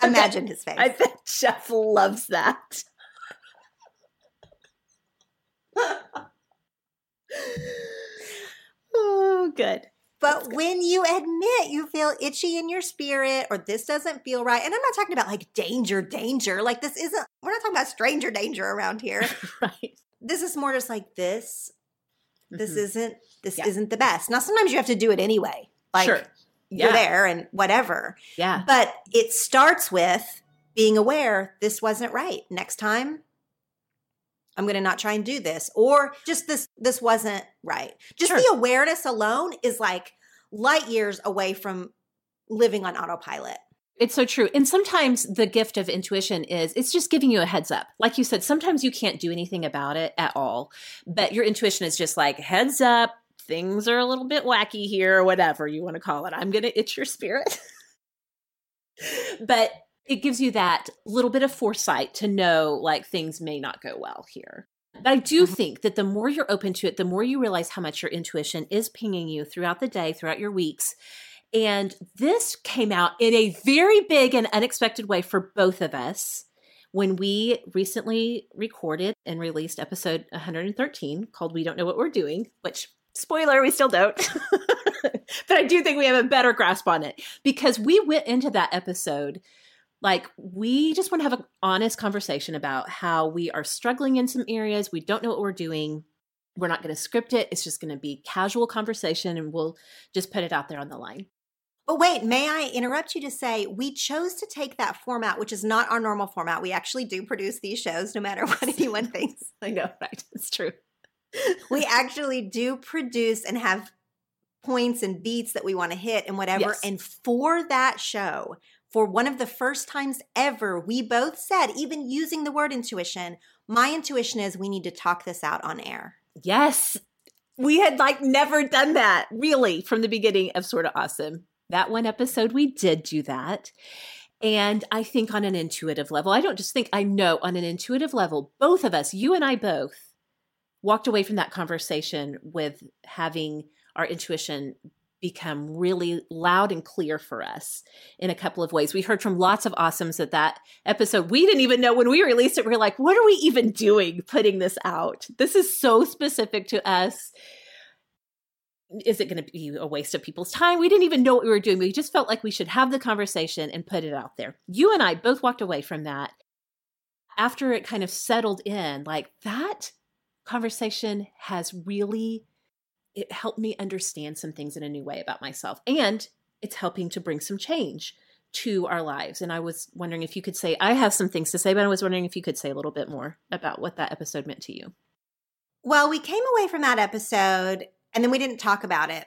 Imagine his face. I bet Jeff loves that. Oh, good. But when you admit you feel itchy in your spirit or this doesn't feel right, and I'm not talking about like danger, like this isn't, we're not talking about stranger danger around here. Right. This is more just like this isn't the best. Now, sometimes you have to do it anyway. Like, sure. Yeah. You're there and whatever. Yeah. But it starts with being aware this wasn't right. Next time, I'm going to not try and do this, or just this wasn't right. Just the awareness alone is like light years away from living on autopilot. It's so true. And sometimes the gift of intuition is it's just giving you a heads up. Like you said, sometimes you can't do anything about it at all, but your intuition is just like, heads up, things are a little bit wacky here, or whatever you want to call it. I'm going to itch your spirit. But it gives you that little bit of foresight to know, like, things may not go well here. But I do think that the more you're open to it, the more you realize how much your intuition is pinging you throughout the day, throughout your weeks. And this came out in a very big and unexpected way for both of us when we recently recorded and released episode 113 called We Don't Know What We're Doing, which, spoiler, we still don't. But I do think we have a better grasp on it because we went into that episode like, we just want to have an honest conversation about how we are struggling in some areas. We don't know what we're doing. We're not going to script it. It's just going to be casual conversation, and we'll just put it out there on the line. But wait, may I interrupt you to say we chose to take that format, which is not our normal format. We actually do produce these shows no matter what anyone thinks. I know, right? It's true. We actually do produce and have points and beats that we want to hit and whatever. Yes. And for that show, for one of the first times ever, we both said, even using the word intuition, my intuition is we need to talk this out on air. Yes. We had like never done that really from the beginning of Sorta Awesome. That one episode, we did do that. And I think on an intuitive level, I don't just think, I know on an intuitive level, both of us, you and I both, walked away from that conversation with having our intuition become really loud and clear for us in a couple of ways. We heard from lots of awesomes at that episode. We didn't even know when we released it. We're like, what are we even doing putting this out? This is so specific to us. Is it going to be a waste of people's time? We didn't even know what we were doing. We just felt like we should have the conversation and put it out there. You and I both walked away from that after it kind of settled in, like, that conversation has really, it helped me understand some things in a new way about myself, and it's helping to bring some change to our lives. And I was wondering if you could say, I have some things to say, but I was wondering if you could say a little bit more about what that episode meant to you. Well, we came away from that episode and then we didn't talk about it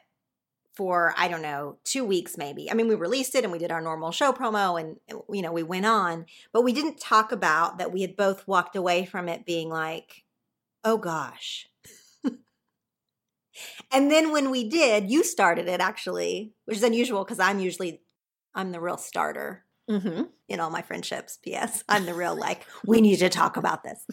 for, I don't know, 2 weeks maybe. I mean, we released it and we did our normal show promo and, you know, we went on, but we didn't talk about that. We had both walked away from it being like, oh gosh. And then when we did, you started it actually, which is unusual because I'm the real starter in all my friendships. P.S. I'm the real, like, we need to talk about this.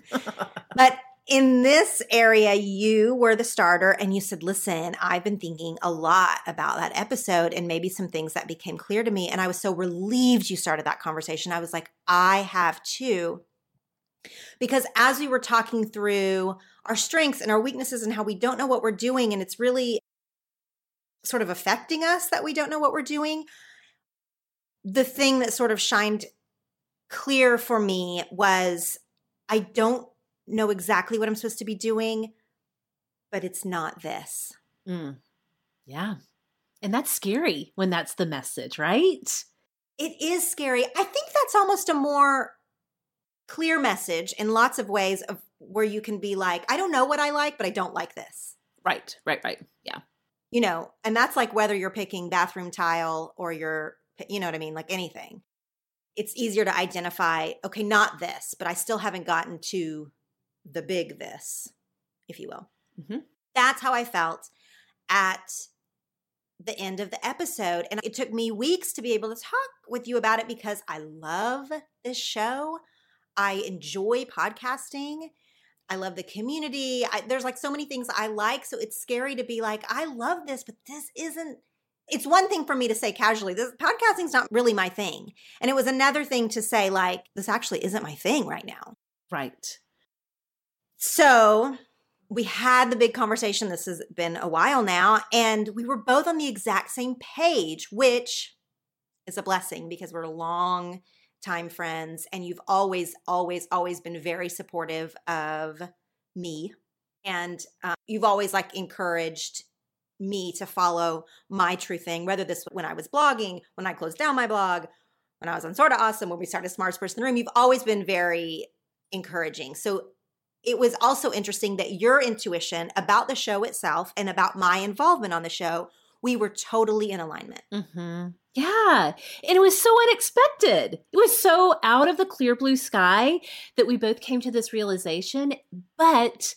But in this area, you were the starter and you said, listen, I've been thinking a lot about that episode and maybe some things that became clear to me. And I was so relieved you started that conversation. I was like, I have too. Because as we were talking through our strengths and our weaknesses and how we don't know what we're doing, and it's really sort of affecting us that we don't know what we're doing. The thing that sort of shined clear for me was I don't know exactly what I'm supposed to be doing, but it's not this. Mm. Yeah. And that's scary when that's the message, right? It is scary. I think that's almost a more clear message in lots of ways of where you can be like, I don't know what I like, but I don't like this. Right. Yeah. You know, and that's like whether you're picking bathroom tile or you're, you know what I mean? Like anything. It's easier to identify, okay, not this, but I still haven't gotten to the big this, if you will. Mm-hmm. That's how I felt at the end of the episode. And it took me weeks to be able to talk with you about it because I love this show. I enjoy podcasting. I love the community. There's like so many things I like. So it's scary to be like, I love this, but this isn't. It's one thing for me to say casually, this podcasting's not really my thing. And it was another thing to say like, this actually isn't my thing right now. Right. So we had the big conversation. This has been a while now. And we were both on the exact same page, which is a blessing because we're long time friends. And you've always, always, always been very supportive of me. And you've always like encouraged me to follow my true thing, whether this when I was blogging, when I closed down my blog, when I was on Sorta Awesome, when we started Smartest Person in the Room, you've always been very encouraging. So it was also interesting that your intuition about the show itself and about my involvement on the show, we were totally in alignment. Mm-hmm. Yeah. And it was so unexpected. It was so out of the clear blue sky that we both came to this realization. But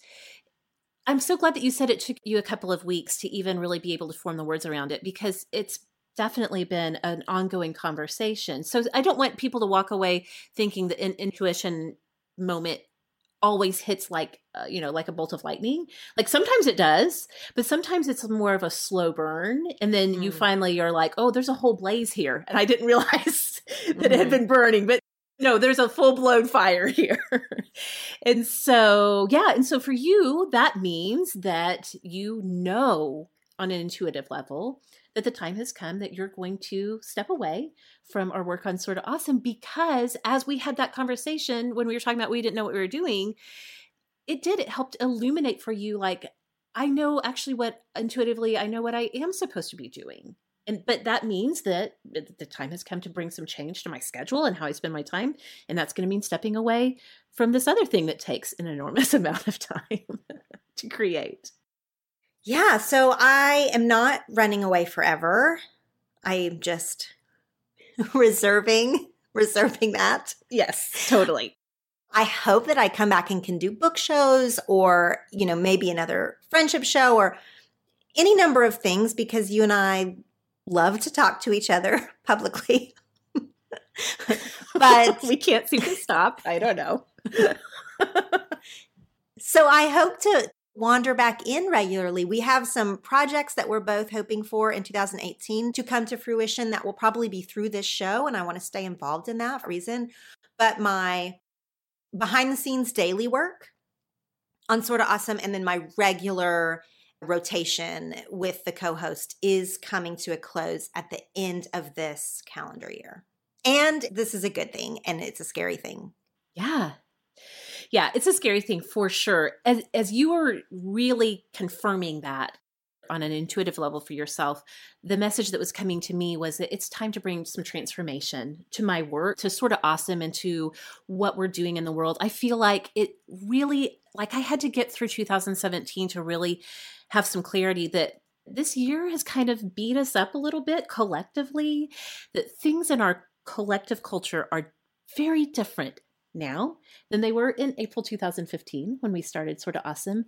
I'm so glad that you said it took you a couple of weeks to even really be able to form the words around it because it's definitely been an ongoing conversation. So I don't want people to walk away thinking that an intuition moment always hits like, like a bolt of lightning. Like sometimes it does, but sometimes it's more of a slow burn. And then you finally are like, oh, there's a whole blaze here. And I didn't realize that it had been burning, but no, there's a full-blown fire here. And so, yeah. And so for you, that means that you know on an intuitive level that the time has come that you're going to step away from our work on Sorta Awesome because as we had that conversation when we were talking about we didn't know what we were doing, it helped illuminate for you like, I know actually what intuitively I know what I am supposed to be doing. But that means that the time has come to bring some change to my schedule and how I spend my time. And that's going to mean stepping away from this other thing that takes an enormous amount of time to create. Yeah. So I am not running away forever. I am just reserving that. Yes, totally. I hope that I come back and can do book shows or, maybe another friendship show or any number of things because you and I love to talk to each other publicly, but we can't seem to stop. I don't know. So I hope to wander back in regularly. We have some projects that we're both hoping for in 2018 to come to fruition that will probably be through this show. And I want to stay involved in that reason. But my behind the scenes daily work on Sorta Awesome and then my regular rotation with the co-host is coming to a close at the end of this calendar year. And this is a good thing and it's a scary thing. Yeah. Yeah, it's a scary thing for sure. As you are really confirming that on an intuitive level for yourself, the message that was coming to me was that it's time to bring some transformation to my work, to Sorta Awesome and to what we're doing in the world. I feel like it really, I had to get through 2017 to really have some clarity that this year has kind of beat us up a little bit collectively, that things in our collective culture are very different now than they were in April 2015 when we started Sorta Awesome,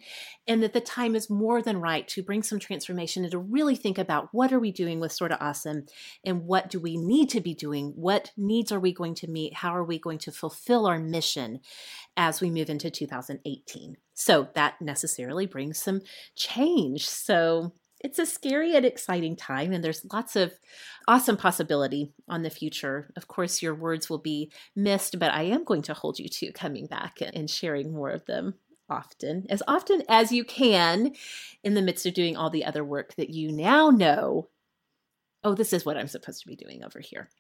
and that the time is more than right to bring some transformation and to really think about what are we doing with Sorta Awesome and what do we need to be doing? What needs are we going to meet? How are we going to fulfill our mission as we move into 2018? So that necessarily brings some change. So it's a scary and exciting time, and there's lots of awesome possibility on the future. Of course, your words will be missed, but I am going to hold you to coming back and sharing more of them often as you can in the midst of doing all the other work that you now know, oh, this is what I'm supposed to be doing over here.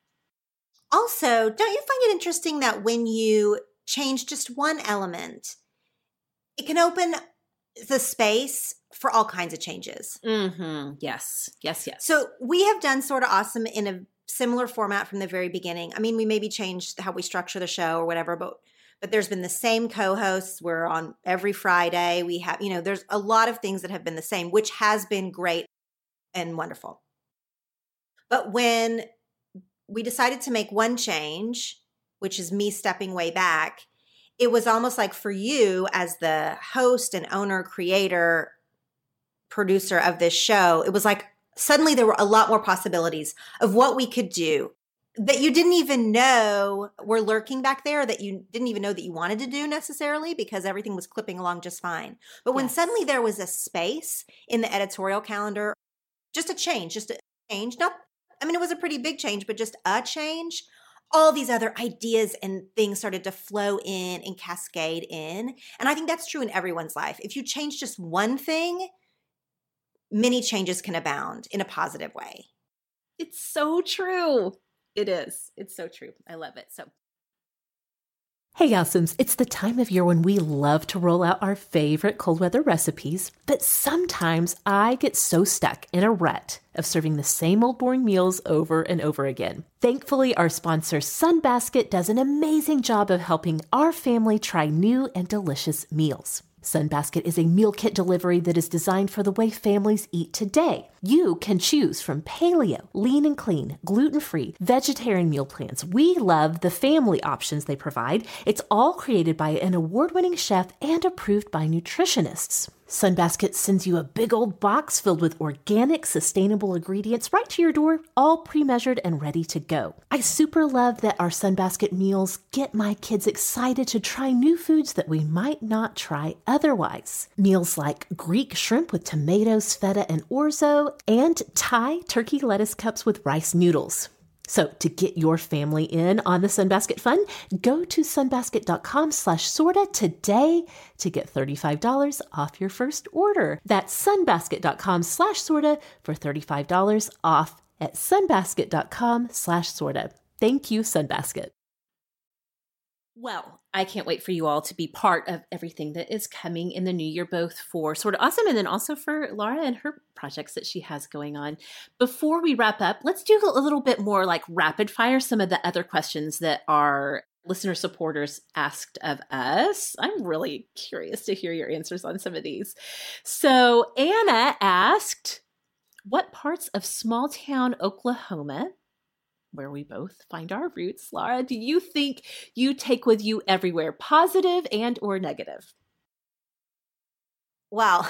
Also, don't you find it interesting that when you change just one element, it can open the space for all kinds of changes? Mm-hmm. Yes. So we have done Sorta Awesome in a similar format from the very beginning. I mean, we maybe changed how we structure the show or whatever, but there's been the same co-hosts. We're on every Friday. We have, there's a lot of things that have been the same, which has been great and wonderful. But when we decided to make one change, which is me stepping way back, it was almost like for you as the host and owner, creator, producer of this show, it was like suddenly there were a lot more possibilities of what we could do that you didn't even know were lurking back there, that you didn't even know that you wanted to do necessarily, because everything was clipping along just fine. But when suddenly there was a space in the editorial calendar, just a change, it was a pretty big change, but just a change, all these other ideas and things started to flow in and cascade in. And I think that's true in everyone's life. If you change just one thing, many changes can abound in a positive way. It's so true. It is. It's so true. I love it. So. Hey, Awesomes. It's the time of year when we love to roll out our favorite cold weather recipes, but sometimes I get so stuck in a rut of serving the same old boring meals over and over again. Thankfully, our sponsor Sunbasket does an amazing job of helping our family try new and delicious meals. Sunbasket is a meal kit delivery that is designed for the way families eat today. You can choose from paleo, lean and clean, gluten-free, vegetarian meal plans. We love the family options they provide. It's all created by an award-winning chef and approved by nutritionists. Sunbasket sends you a big old box filled with organic, sustainable ingredients right to your door, all pre-measured and ready to go. I super love that our Sunbasket meals get my kids excited to try new foods that we might not try otherwise. Meals like Greek shrimp with tomatoes, feta, and orzo, and Thai turkey lettuce cups with rice noodles. So to get your family in on the Sunbasket fun, go to sunbasket.com/sorta today to get $35 off your first order. That's sunbasket.com/sorta for $35 off at sunbasket.com/sorta. Thank you, Sunbasket. Well, I can't wait for you all to be part of everything that is coming in the new year, both for Sorta Awesome and then also for Laura and her projects that she has going on. Before we wrap up, let's do a little bit more like rapid fire, some of the other questions that our listener supporters asked of us. I'm really curious to hear your answers on some of these. So Anna asked, what parts of small town Oklahoma, where we both find our roots, Laura, do you think you take with you everywhere, positive and or negative? Well,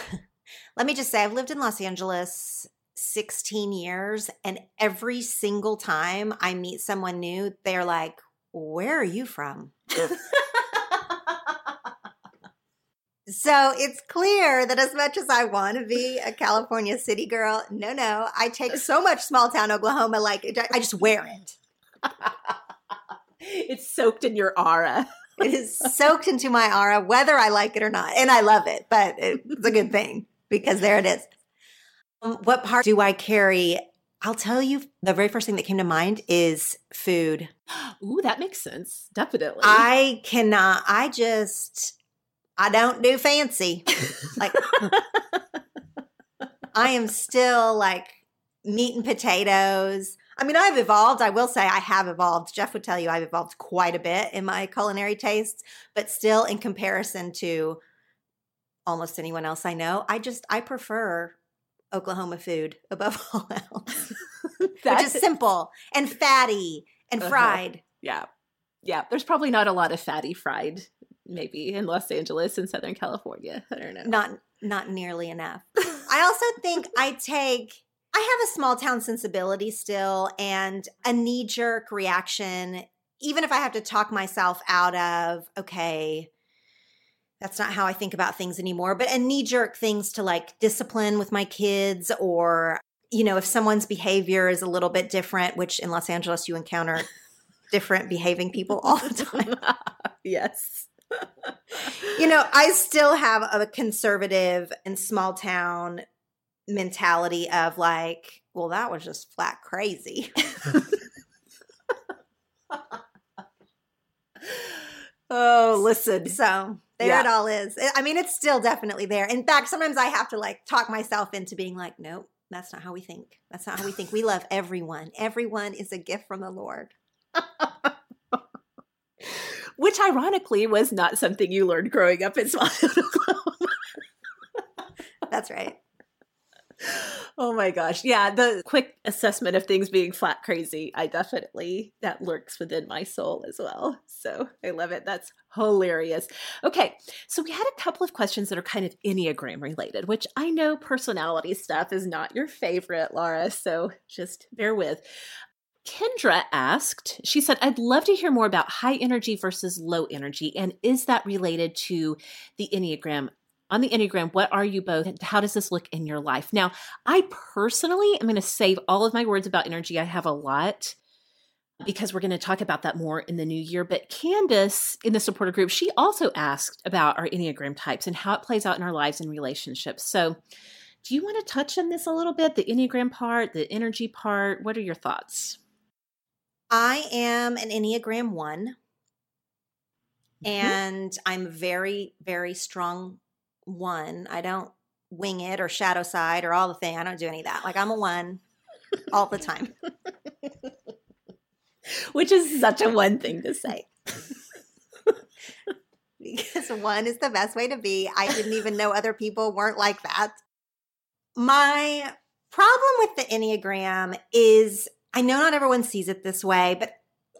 let me just say I've lived in Los Angeles 16 years, and every single time I meet someone new, they're like, where are you from? So it's clear that as much as I want to be a California city girl, no, I take so much small town Oklahoma, like I just wear it. It's soaked in your aura. It is soaked into my aura, whether I like it or not. And I love it, but it's a good thing because there it is. What part do I carry? I'll tell you, the very first thing that came to mind is food. Ooh, that makes sense. Definitely. I don't do fancy. Like I am still like meat and potatoes. I mean, I've evolved. I will say I have evolved. Jeff would tell you I've evolved quite a bit in my culinary tastes, but still in comparison to almost anyone else I know, I prefer Oklahoma food above all else, which is simple and fatty and fried. Yeah. There's probably not a lot of fatty fried maybe in Los Angeles and Southern California. I don't know. Not nearly enough. I also think I have a small town sensibility still and a knee-jerk reaction, even if I have to talk myself out of, okay, that's not how I think about things anymore, but a knee-jerk things to like discipline with my kids or, if someone's behavior is a little bit different, which in Los Angeles you encounter different behaving people all the time. Yes. You know, I still have a conservative and small town mentality of like, well, that was just flat crazy. Oh, listen. So there it all is. I mean, it's still definitely there. In fact, sometimes I have to like talk myself into being like, nope, that's not how we think. That's not how we think. We love everyone. Everyone is a gift from the Lord. Which ironically was not something you learned growing up in Small Town Oklahoma. That's right. Oh my gosh. Yeah, the quick assessment of things being flat crazy, I definitely, that lurks within my soul as well. So I love it. That's hilarious. Okay. So we had a couple of questions that are kind of Enneagram related, which I know personality stuff is not your favorite, Laura. So just bear with. Kendra asked, she said, I'd love to hear more about high energy versus low energy. And is that related to the Enneagram? On the Enneagram, what are you both? And how does this look in your life? Now, I personally am going to save all of my words about energy. I have a lot because we're going to talk about that more in the new year. But Candace in the supporter group, she also asked about our Enneagram types and how it plays out in our lives and relationships. So do you want to touch on this a little bit? The Enneagram part, the energy part, what are your thoughts? I am an Enneagram 1, and I'm very, very strong 1. I don't wing it or shadow side or all the thing. I don't do any of that. Like, I'm a 1 all the time. Which is such a 1 thing to say. Because 1 is the best way to be. I didn't even know other people weren't like that. My problem with the Enneagram is, I know not everyone sees it this way, but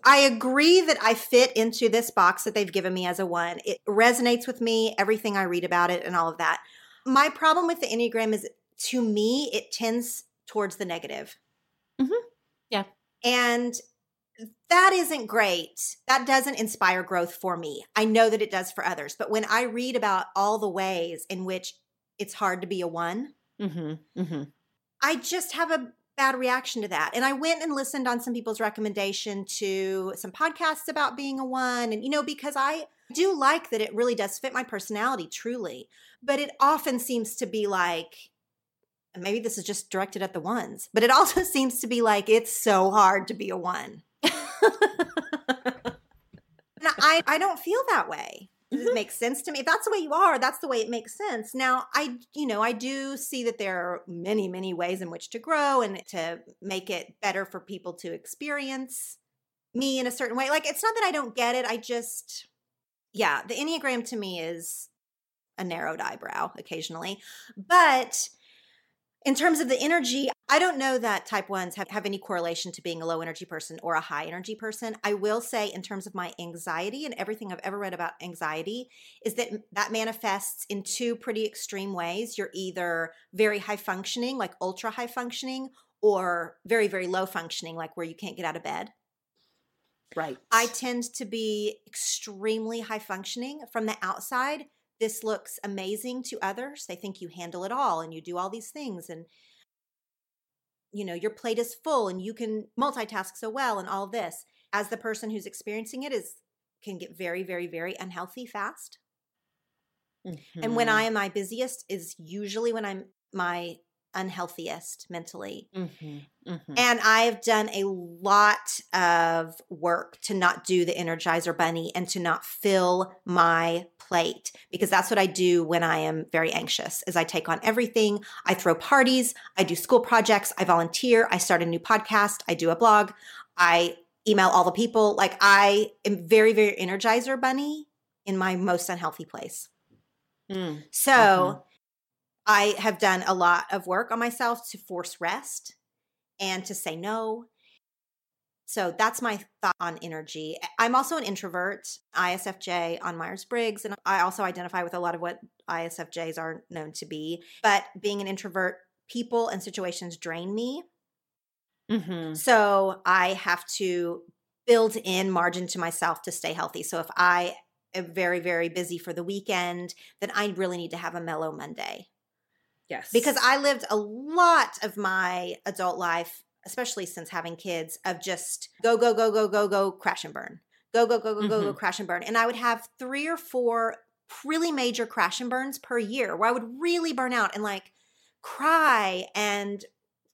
I agree that I fit into this box that they've given me as a 1. It resonates with me, everything I read about it and all of that. My problem with the Enneagram is, to me, it tends towards the negative. Mm-hmm. Yeah. And that isn't great. That doesn't inspire growth for me. I know that it does for others. But when I read about all the ways in which it's hard to be a 1, mm-hmm. Mm-hmm. I just have a bad reaction to that. And I went and listened on some people's recommendation to some podcasts about being a 1. And, you know, because I do like that it really does fit my personality truly, but it often seems to be like, and maybe this is just directed at the ones, but it also seems to be like, it's so hard to be a 1. And I don't feel that way. Does it make sense to me? If that's the way you are, that's the way it makes sense. Now, I do see that there are many, many ways in which to grow and to make it better for people to experience me in a certain way. Like, it's not that I don't get it. I just, the Enneagram to me is a narrowed eyebrow occasionally. But in terms of the energy, I don't know that type 1s have any correlation to being a low energy person or a high energy person. I will say, in terms of my anxiety and everything I've ever read about anxiety, is that manifests in two pretty extreme ways. You're either very high functioning, like ultra high functioning, or very, very low functioning, like where you can't get out of bed. Right. I tend to be extremely high functioning. From the outside, this looks amazing to others. They think you handle it all and you do all these things, and you know, your plate is full and you can multitask so well and all this. As the person who's experiencing it can get very, very, very unhealthy fast. Mm-hmm. And when I am my busiest is usually when I'm my unhealthiest mentally. Mm-hmm. Mm-hmm. And I've done a lot of work to not do the Energizer Bunny and to not fill my plate, because that's what I do when I am very anxious, is I take on everything. I throw parties. I do school projects. I volunteer. I start a new podcast. I do a blog. I email all the people. Like, I am very, very Energizer Bunny in my most unhealthy place. Mm. So I have done a lot of work on myself to force rest and to say no. So that's my thought on energy. I'm also an introvert, ISFJ on Myers-Briggs, and I also identify with a lot of what ISFJs are known to be. But being an introvert, people and situations drain me. Mm-hmm. So I have to build in margin to myself to stay healthy. So if I am very, very busy for the weekend, then I really need to have a mellow Monday. Yes. Because I lived a lot of my adult life, especially since having kids, of just go, go, go, go, go, go, crash and burn. go, crash and burn. And I would have 3 or 4 really major crash and burns per year where I would really burn out and like cry and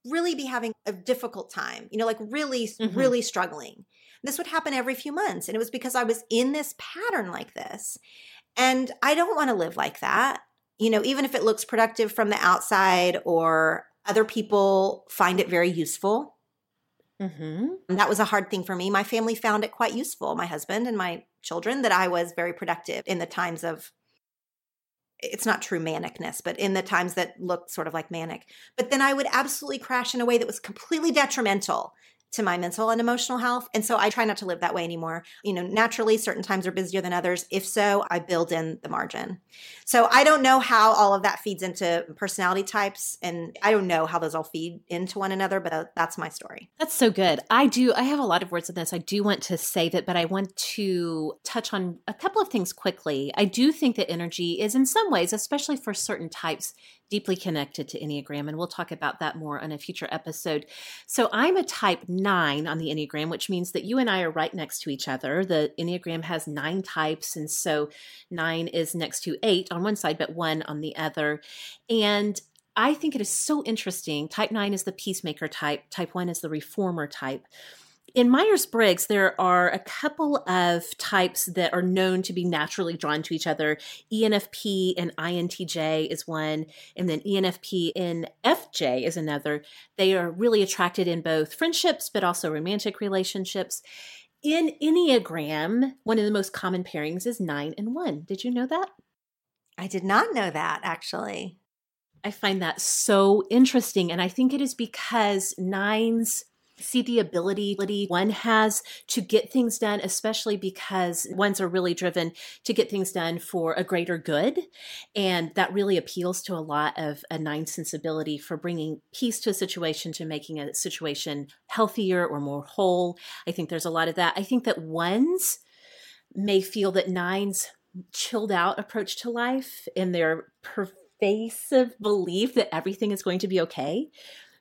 really be having a difficult time, you know, like really, really struggling. This would happen every few months. And it was because I was in this pattern like this. And I don't want to live like that, you know, even if it looks productive from the outside or other people find it very useful. And that was a hard thing for me. My family found it quite useful, my husband and my children, that I was very productive in the times of, it's not true manicness, but in the times that looked sort of like manic. But then I would absolutely crash in a way that was completely detrimental to my mental and emotional health. And so I try not to live that way anymore. You know, naturally, certain times are busier than others. If so, I build in the margin. So I don't know how all of that feeds into personality types. And I don't know how those all feed into one another, but that's my story. That's so good. I have a lot of words on this. I do want to save it, but I want to touch on a couple of things quickly. I do think that energy is in some ways, especially for certain types, deeply connected to Enneagram. And we'll talk about that more on a future episode. So I'm a type 9 on the Enneagram, which means that you and I are right next to each other. The Enneagram has 9 types. And so 9 is next to 8 on one side, but 1 on the other. And I think it is so interesting. Type 9 is the peacemaker type. Type 1 is the reformer type. In Myers-Briggs, there are a couple of types that are known to be naturally drawn to each other. ENFP and INTJ is one, and then ENFP and FJ is another. They are really attracted in both friendships, but also romantic relationships. In Enneagram, one of the most common pairings is 9 and 1. Did you know that? I did not know that, actually. I find that so interesting, and I think it is because 9s see the ability one has to get things done, especially because 1s are really driven to get things done for a greater good. And that really appeals to a lot of a 9 sensibility for bringing peace to a situation, to making a situation healthier or more whole. I think there's a lot of that. I think that 1s may feel that 9s chilled out approach to life and their pervasive belief that everything is going to be okay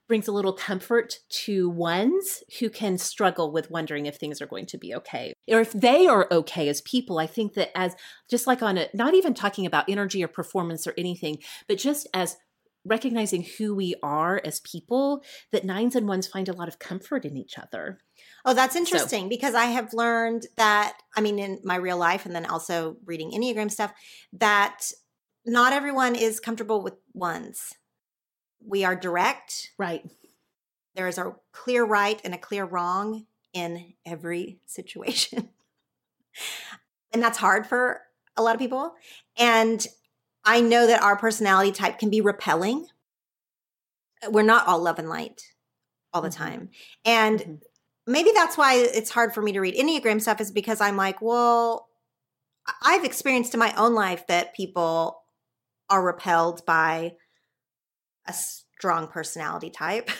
brings a little comfort to 1s who can struggle with wondering if things are going to be okay or if they are okay as people. I think that as just like on a, not even talking about energy or performance or anything, but just as recognizing who we are as people, that 9s and 1s find a lot of comfort in each other. Oh, that's interesting because I have learned that, I mean, in my real life and then also reading Enneagram stuff, that not everyone is comfortable with 1s. We are direct. Right. There is a clear right and a clear wrong in every situation. And that's hard for a lot of people. And I know that our personality type can be repelling. We're not all love and light all the time. And maybe that's why it's hard for me to read Enneagram stuff, is because I'm like, well, I've experienced in my own life that people are repelled by a strong personality type.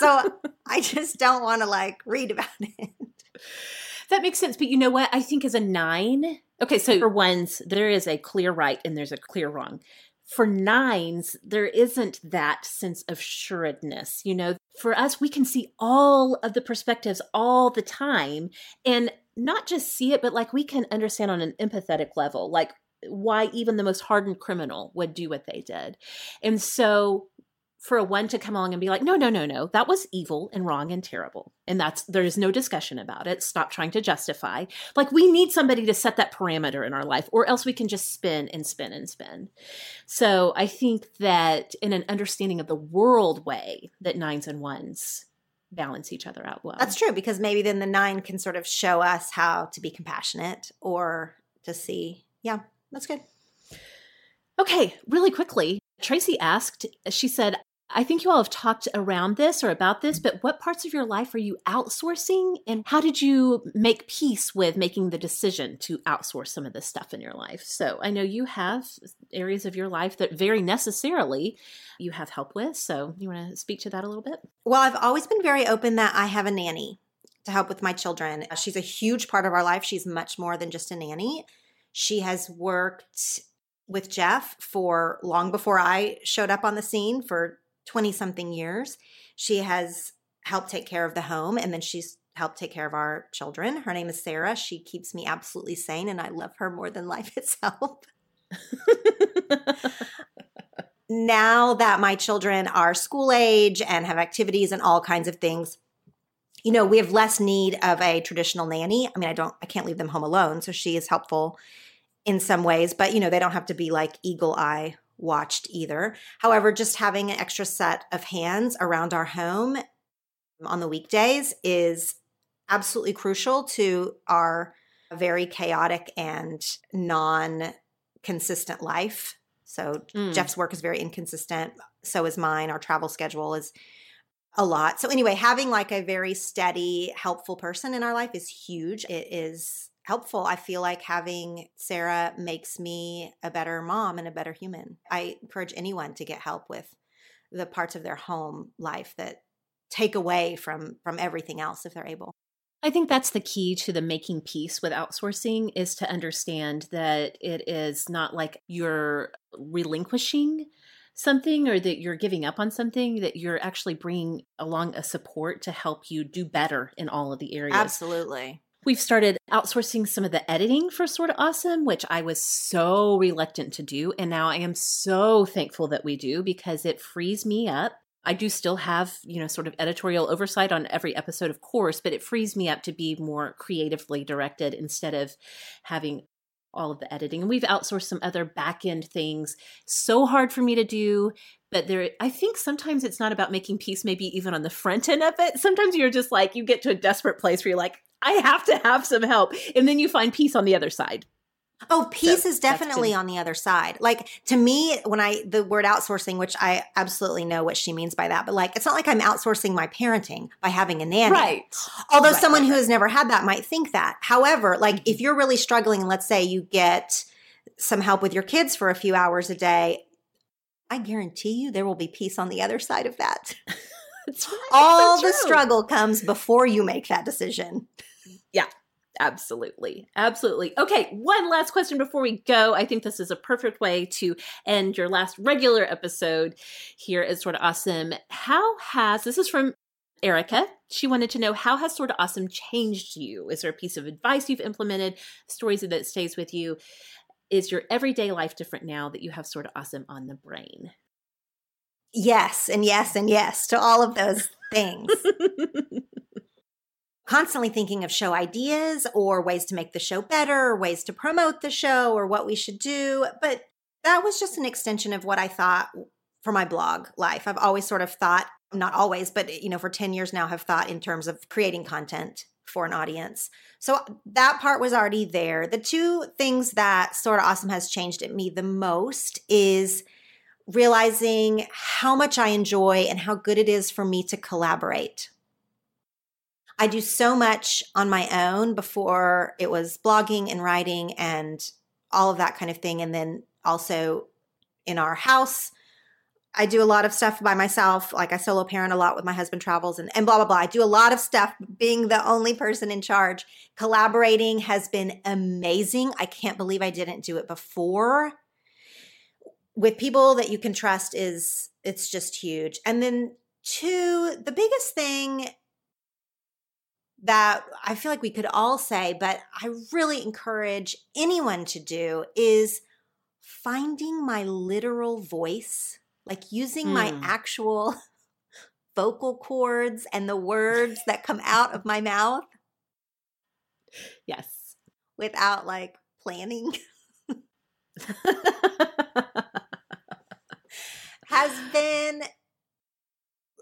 So I just don't want to like read about it. That makes sense. But you know what? I think as a 9, okay, so for 1s, there is a clear right and there's a clear wrong. For 9s, there isn't that sense of sureness. You know, for us, we can see all of the perspectives all the time and not just see it, but like we can understand on an empathetic level, like why even the most hardened criminal would do what they did. And so for a 1 to come along and be like, no, that was evil and wrong and terrible. And there's no discussion about it. Stop trying to justify. Like we need somebody to set that parameter in our life or else we can just spin and spin and spin. So I think that in an understanding of the world way that 9s and 1s balance each other out well. That's true, because maybe then the 9 can sort of show us how to be compassionate or to see. Yeah. That's good. Okay, really quickly, Tracy asked, she said, I think you all have talked around this or about this, but what parts of your life are you outsourcing and how did you make peace with making the decision to outsource some of this stuff in your life? So I know you have areas of your life that very necessarily you have help with. So you want to speak to that a little bit? Well, I've always been very open that I have a nanny to help with my children. She's a huge part of our life. She's much more than just a nanny. She has worked with Jeff for long before I showed up on the scene for 20-something years. She has helped take care of the home, and then she's helped take care of our children. Her name is Sarah. She keeps me absolutely sane, and I love her more than life itself. Now that my children are school age and have activities and all kinds of things, you know, we have less need of a traditional nanny. I mean, I can't leave them home alone, so she is helpful in some ways, but you know, they don't have to be like eagle eye watched either. However, just having an extra set of hands around our home on the weekdays is absolutely crucial to our very chaotic and non-consistent life. So Jeff's work is very inconsistent. So is mine. Our travel schedule is a lot. So anyway, having like a very steady, helpful person in our life is huge. It is helpful. I feel like having Sarah makes me a better mom and a better human. I encourage anyone to get help with the parts of their home life that take away from everything else if they're able. I think that's the key to the making peace with outsourcing, is to understand that it is not like you're relinquishing something or that you're giving up on something, that you're actually bringing along a support to help you do better in all of the areas. Absolutely. We've started outsourcing some of the editing for Sorta Awesome, which I was so reluctant to do. And now I am so thankful that we do, because it frees me up. I do still have, you know, sort of editorial oversight on every episode, of course, but it frees me up to be more creatively directed instead of having all of the editing. And we've outsourced some other back-end things. So hard for me to do, but I think sometimes it's not about making peace, maybe even on the front end of it. Sometimes you're just like, you get to a desperate place where you're like, I have to have some help. And then you find peace on the other side. Oh, peace is definitely on the other side. Like, to me, when the word outsourcing, which I absolutely know what she means by that, but like, it's not like I'm outsourcing my parenting by having a nanny. Right. Although someone who has never had that might think that. However, like if you're really struggling, and let's say you get some help with your kids for a few hours a day, I guarantee you there will be peace on the other side of that. That's right. All the struggle comes before you make that decision. Yeah. Absolutely. Absolutely. Okay. One last question before we go. I think this is a perfect way to end your last regular episode here at Sorta Awesome. This is from Erica. She wanted to know, how has Sorta Awesome changed you? Is there a piece of advice you've implemented, stories that stays with you? Is your everyday life different now that you have Sorta Awesome on the brain? Yes, and yes, and yes to all of those things. Constantly thinking of show ideas or ways to make the show better, or ways to promote the show, or what we should do. But that was just an extension of what I thought for my blog life. I've always sort of thought, not always, but you know, for 10 years now have thought in terms of creating content for an audience. So that part was already there. The two things that Sorta Awesome has changed at me the most is realizing how much I enjoy and how good it is for me to collaborate. I do so much on my own. Before, it was blogging and writing and all of that kind of thing. And then also in our house, I do a lot of stuff by myself. Like, I solo parent a lot with my husband travels and blah, blah, blah. I do a lot of stuff being the only person in charge. Collaborating has been amazing. I can't believe I didn't do it before. With people that you can trust it's just huge. And then two, the biggest thing that I feel like we could all say, but I really encourage anyone to do, is finding my literal voice, like using my actual vocal cords and the words that come out of my mouth. Yes. Without like planning. Has been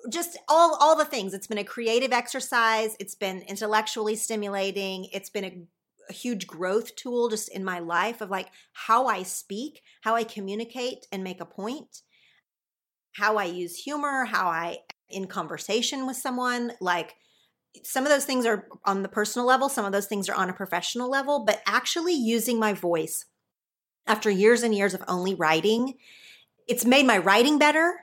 just all the things. It's been a creative exercise. It's been intellectually stimulating. It's been a huge growth tool just in my life of like how I speak, how I communicate and make a point, how I use humor, how I in conversation with someone. Like, some of those things are on the personal level. Some of those things are on a professional level, but actually using my voice after years and years of only writing, it's made my writing better.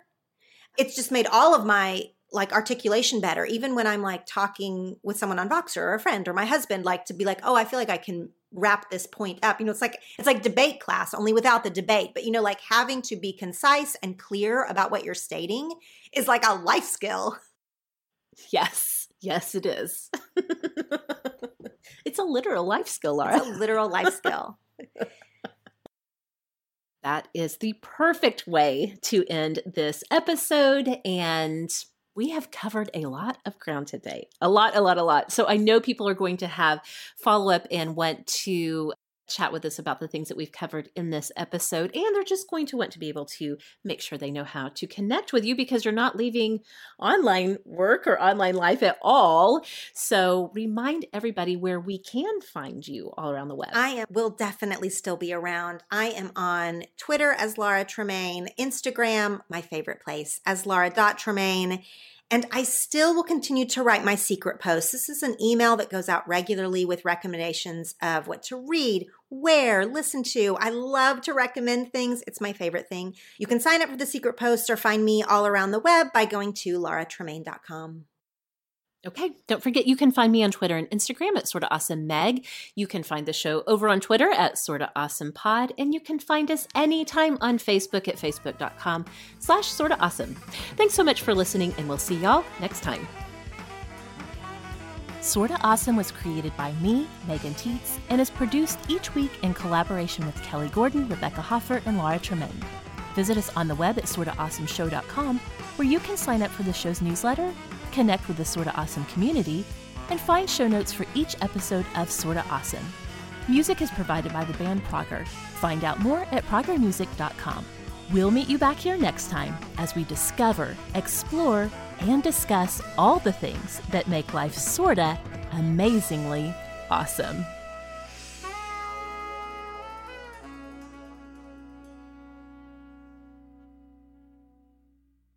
It's just made all of my like articulation better. Even when I'm like talking with someone on Voxer or a friend or my husband, like to be like, oh, I feel like I can wrap this point up. You know, it's like debate class, only without the debate. But you know, like having to be concise and clear about what you're stating is like a life skill. Yes. Yes, it is. It's a literal life skill, Laura. It's a literal life skill. That is the perfect way to end this episode. And we have covered a lot of ground today. A lot. So I know people are going to have follow-up and want to chat with us about the things that we've covered in this episode. And they're just going to want to be able to make sure they know how to connect with you, because you're not leaving online work or online life at all. So remind everybody where we can find you all around the web. I will definitely still be around. I am on Twitter as Laura Tremaine, Instagram, my favorite place, as Laura.Tremaine. And I still will continue to write my secret posts. This is an email that goes out regularly with recommendations of what to read, where, listen to. I love to recommend things. It's my favorite thing. You can sign up for the secret posts or find me all around the web by going to lauratremaine.com. Okay. Don't forget, you can find me on Twitter and Instagram at Sorta Awesome Meg. You can find the show over on Twitter at Sorta Awesome Pod. And you can find us anytime on Facebook at facebook.com/Sorta Awesome. Thanks so much for listening, and we'll see y'all next time. Sorta Awesome was created by me, Meg Teets, and is produced each week in collaboration with Kelly Gordon, Rebecca Hoffer, and Laura Tremaine. Visit us on the web at sortaawesomeshow.com, where you can sign up for the show's newsletter, connect with the Sorta Awesome community, and find show notes for each episode of Sorta Awesome. Music is provided by the band Progger. Find out more at proggermusic.com. We'll meet you back here next time as we discover, explore, and discuss all the things that make life sorta amazingly awesome.